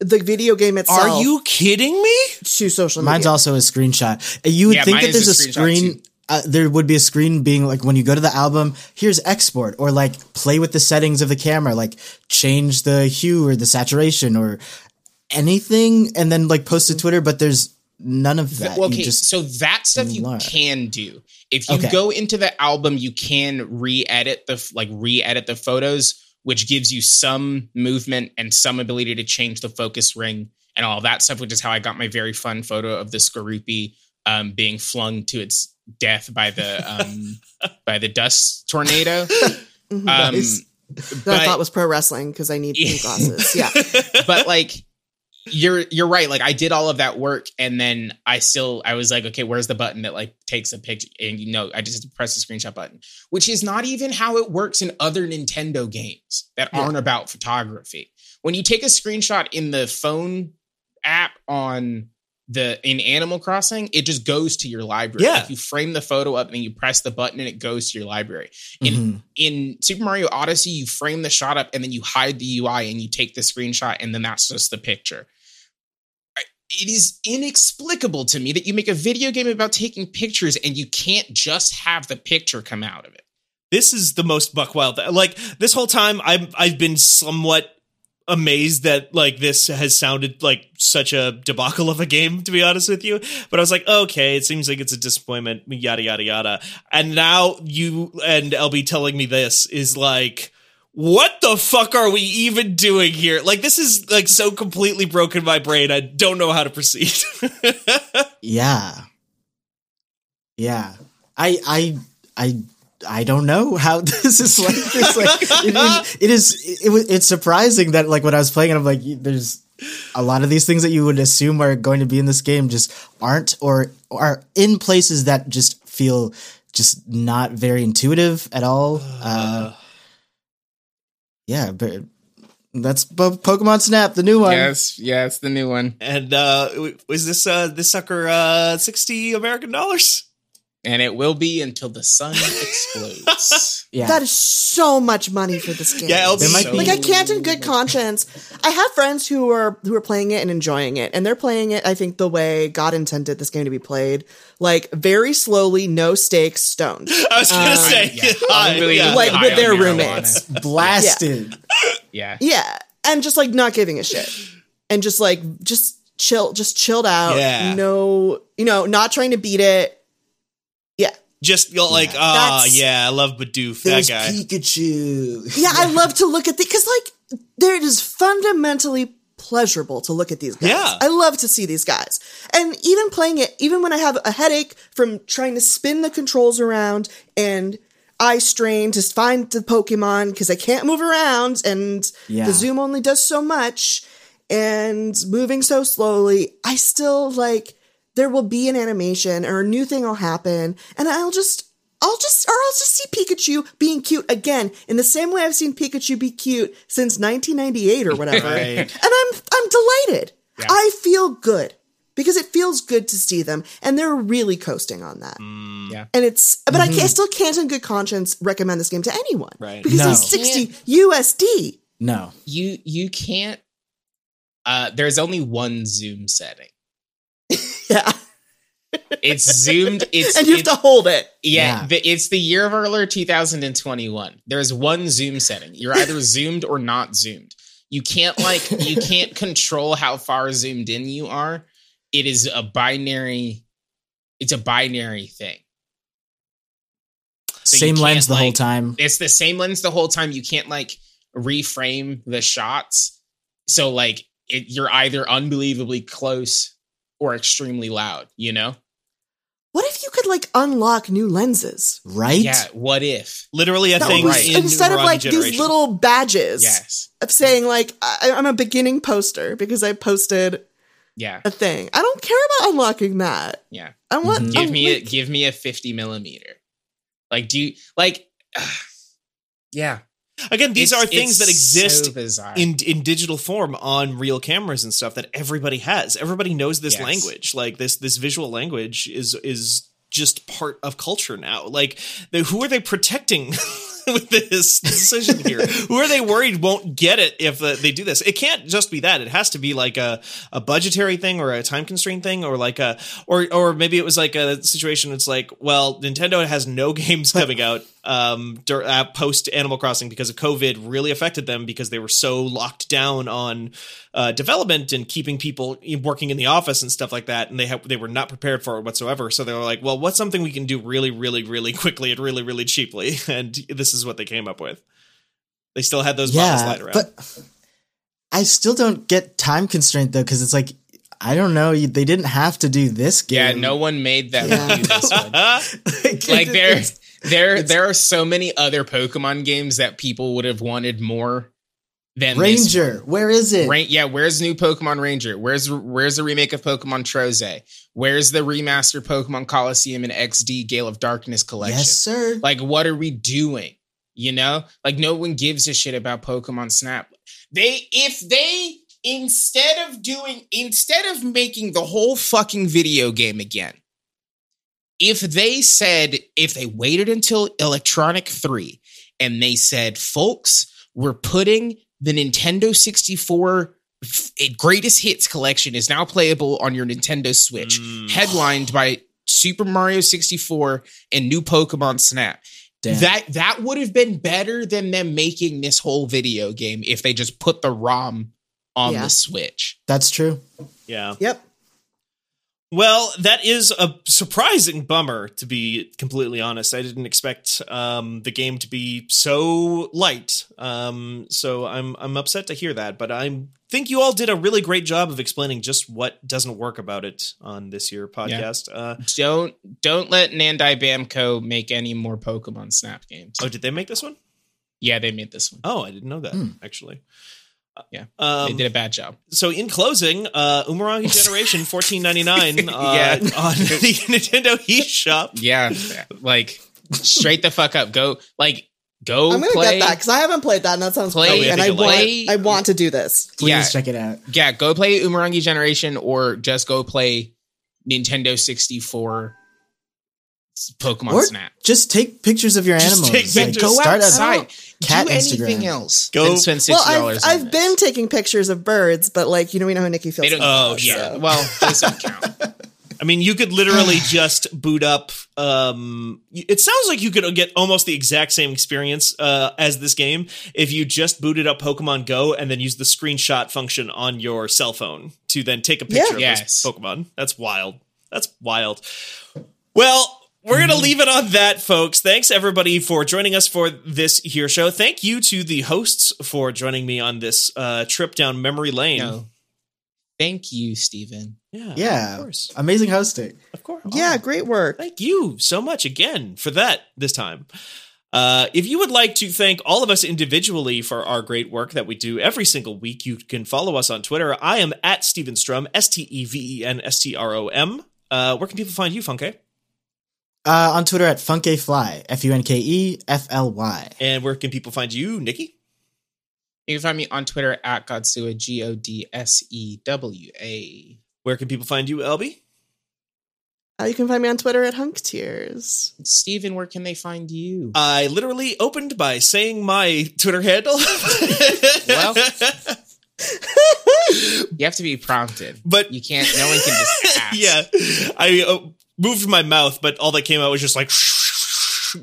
the video game itself. Are you kidding me? To social media. Mine's also a screenshot. You would yeah, think that there's a, a screen. Too. Uh, there would be a screen being like, when you go to the album, here's export, or like play with the settings of the camera, like change the hue or the saturation or anything, and then like post to Twitter. But there's none of that. Well, okay, you just so that stuff learn. You can do. If you okay. go into the album, you can re-edit the like re-edit the photos, which gives you some movement and some ability to change the focus ring and all that stuff, which is how I got my very fun photo of the Skorupi um being flung to its death by the um, by the dust tornado. Um, nice. That but, I thought was pro wrestling because I need new glasses. Yeah, but like you're you're right. Like I did all of that work, and then I still I was like, okay, where's the button that like takes a picture? And you know, I just press the screenshot button, which is not even how it works in other Nintendo games that yeah. aren't about photography. When you take a screenshot in the phone app on the in Animal Crossing, it just goes to your library. Yeah. Like you frame the photo up and then you press the button and it goes to your library. In mm-hmm. in Super Mario Odyssey, you frame the shot up and then you hide the U I and you take the screenshot and then that's just the picture. It is inexplicable to me that you make a video game about taking pictures and you can't just have the picture come out of it. This is the most buckwild. Like this whole time I've, I've been somewhat amazed that like this has sounded like such a debacle of a game, to be honest with you, but I was like, okay, it seems like it's a disappointment, yada yada yada, and now you and L B telling me this is like, what the fuck are we even doing here? Like this is like so completely broken my brain, I don't know how to proceed. yeah yeah I I I I don't know how this is like this. Like it is, it is it, it's surprising that like when I was playing it, I'm like, there's a lot of these things that you would assume are going to be in this game just aren't, or are in places that just feel just not very intuitive at all. Uh, yeah, but that's Pokemon Snap, the new one. Yes, yes, the new one. And uh, was this uh, this sucker uh, sixty American dollars? And it will be until the sun explodes. yeah. That is so much money for this game. Yeah, it might so be. Like I can't in good conscience. I have friends who are who are playing it and enjoying it, and they're playing it, I think, the way God intended this game to be played. Like very slowly, no stakes, stoned. I was gonna um, say yeah. I, really yeah. like with their roommates. Blasted. Yeah. yeah. Yeah. And just like not giving a shit. And just like just chill, just chilled out. Yeah. No, you know, not trying to beat it. Just you're like, ah, yeah. oh, yeah, I love Bidoof, that guy. Pikachu. yeah, I love to look at the, because like, there it is fundamentally pleasurable to look at these guys. Yeah. I love to see these guys. And even playing it, even when I have a headache from trying to spin the controls around and eye strain to find the Pokemon because I can't move around and yeah. the zoom only does so much and moving so slowly, I still like, there will be an animation or a new thing will happen. And I'll just, I'll just, or I'll just see Pikachu being cute again in the same way I've seen Pikachu be cute since nineteen ninety-eight or whatever. Right. And I'm, I'm delighted. Yeah. I feel good because it feels good to see them. And they're really coasting on that. Mm, yeah. And it's, but mm-hmm. I, can't, I still can't in good conscience recommend this game to anyone. Right. Because no. it's sixty U S D. No, you, you can't, uh, there's only one zoom setting. Yeah. It's zoomed. It's And you have to hold it. Yeah. yeah. The, it's the year of our Lord two thousand twenty-one. There's one zoom setting. You're either zoomed or not zoomed. You can't like, you can't control how far zoomed in you are. It is a binary. It's a binary thing. So same lens the like, whole time. It's the same lens the whole time. You can't like reframe the shots. So like it, you're either unbelievably close or extremely loud, you know? What if you could, like, unlock new lenses? Right? Yeah, what if? Literally a that thing right. in Instead of, like, Generation. These little badges yes. of saying, like, I- I'm a beginning poster because I posted yeah. a thing. I don't care about unlocking that. Yeah. I want... Mm-hmm. Give, me like- a, give me a fifty millimeter. Like, do you... Like... Uh, yeah. Again, these it's, are things that exist so in in digital form on real cameras and stuff that everybody has. Everybody knows this yes. language. Like this this visual language is is just part of culture now. Like the, who are they protecting with this decision here? Who are they worried won't get it if uh, they do this? It can't just be that. It has to be like a, a budgetary thing or a time constraint thing or like a or or maybe it was like a situation that's like, well, Nintendo has no games coming out um dur- uh, post Animal Crossing because of COVID really affected them because they were so locked down on uh, development and keeping people working in the office and stuff like that, and they ha- they were not prepared for it whatsoever. So they were like, well, what's something we can do really, really, really quickly and really, really cheaply? And this is what they came up with. They still had those bottles yeah, lying around. But I still don't get time constraint though, because it's like I don't know. They didn't have to do this game. Yeah, no one made them yeah. do this one. like, like there, there, there are so many other Pokemon games that people would have wanted more than Ranger. This where is it? Ra- yeah, where's new Pokemon Ranger? Where's where's the remake of Pokemon Troze? Where's the remastered Pokemon Coliseum and X D Gale of Darkness collection? Yes, sir. Like, what are we doing? You know, like no one gives a shit about Pokemon Snap. They, if they. Instead of doing, instead of making the whole fucking video game again, if they said, if they waited until Electronic three and they said, folks, we're putting the Nintendo sixty-four greatest hits collection is now playable on your Nintendo Switch, mm. headlined by Super Mario sixty-four and new Pokemon Snap. Damn. That that would have been better than them making this whole video game if they just put the ROM on yeah. the Switch. That's true. Yeah. Yep. Well, that is a surprising bummer, to be completely honest. I didn't expect um, the game to be so light. Um, so I'm I'm upset to hear that, but I think you all did a really great job of explaining just what doesn't work about it on this year podcast. Yeah. Uh, don't don't let Bandai Namco make any more Pokemon Snap games. Oh, did they make this one? Yeah, they made this one. Oh, I didn't know that, hmm. actually. Yeah, um, they did a bad job. So in closing, uh, Umurangi Generation fourteen ninety-nine uh, yeah. on the Nintendo eShop. Yeah, like straight the fuck up. Go, like, go. I'm gonna play, get that because I haven't played that, and that sounds play, cool. And I play, want, I want to do this. Please yeah, check it out. Yeah, go play Umurangi Generation, or just go play Nintendo sixty-four Pokemon or Snap. Just take pictures of your animals. Just take pictures. Like, go start outside. Cat do Instagram. Anything else. Go spend sixty dollars. Well, I've, on I've this. been taking pictures of birds, but like, you know, we know how Nikki feels. They don't, oh, them, yeah. So. Well, those don't count. I mean, you could literally just boot up. Um, it sounds like you could get almost the exact same experience uh, as this game if you just booted up Pokemon Go and then use the screenshot function on your cell phone to then take a picture yeah. of yes. this Pokemon. That's wild. That's wild. Well, we're going to leave it on that, folks. Thanks, everybody, for joining us for this here show. Thank you to the hosts for joining me on this uh, trip down memory lane. No. Thank you, Stephen. Yeah, yeah. Of course. Amazing hosting. Of course. Yeah, awesome. Great work. Thank you so much again for that this time. Uh, if you would like to thank all of us individually for our great work that we do every single week, you can follow us on Twitter. I am at Stephen Strum, S T E V E N S T R O M. Uh, where can people find you, Funke? Uh, on Twitter at Funke Fly, F U N K E F L Y. And where can people find you, Nikki? You can find me on Twitter at Godsua, G O D S E W A. Where can people find you, L B? Uh, you can find me on Twitter at Hunk Tears. Steven, where can they find you? I literally opened by saying my Twitter handle. Well, you have to be prompted. But you can't, no one can just ask. Yeah, I... Uh, moved my mouth, but all that came out was just like,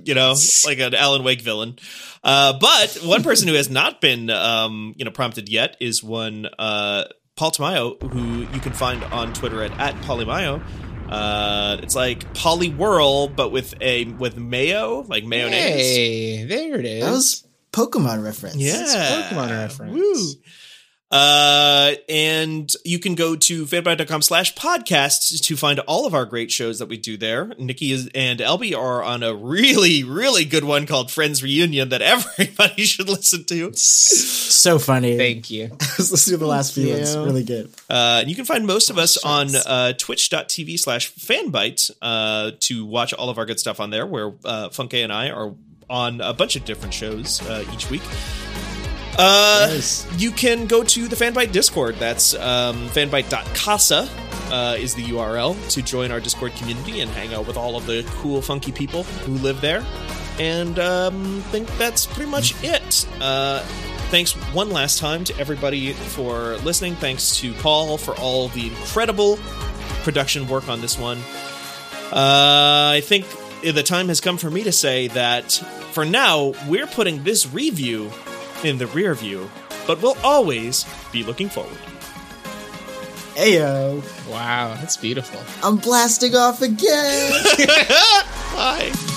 you know, like an Alan Wake villain. Uh, but one person who has not been, um, you know, prompted yet is one uh, Paul Tamayo, who you can find on Twitter at, at Polymayo. Uh, it's like Polywhirl, but with a with mayo, like mayonnaise. Hey, there it is. That was Pokemon reference. Yeah, it's Pokemon reference. Woo. Uh, and you can go to fanbyte.com slash podcasts to find all of our great shows that we do there. Nikki is, and L B are on a really, really good one called Friends Reunion that everybody should listen to. So funny. Thank you. I was listening to the last Thank few you. ones. Really good. Uh, and you can find most of us on, uh, twitch.tv slash fanbyte, uh, to watch all of our good stuff on there where, uh, Funke and I are on a bunch of different shows, uh, each week. Uh, yes. You can go to the Fanbyte Discord. That's um, fanbyte dot casa uh, is the U R L to join our Discord community and hang out with all of the cool, funky people who live there. And um, I think that's pretty much it. Uh, thanks one last time to everybody for listening. Thanks to Paul for all the incredible production work on this one. Uh, I think the time has come for me to say that for now, we're putting this review in the rear view, but we'll always be looking forward. Ayo. Wow, that's beautiful. I'm blasting off again. Bye.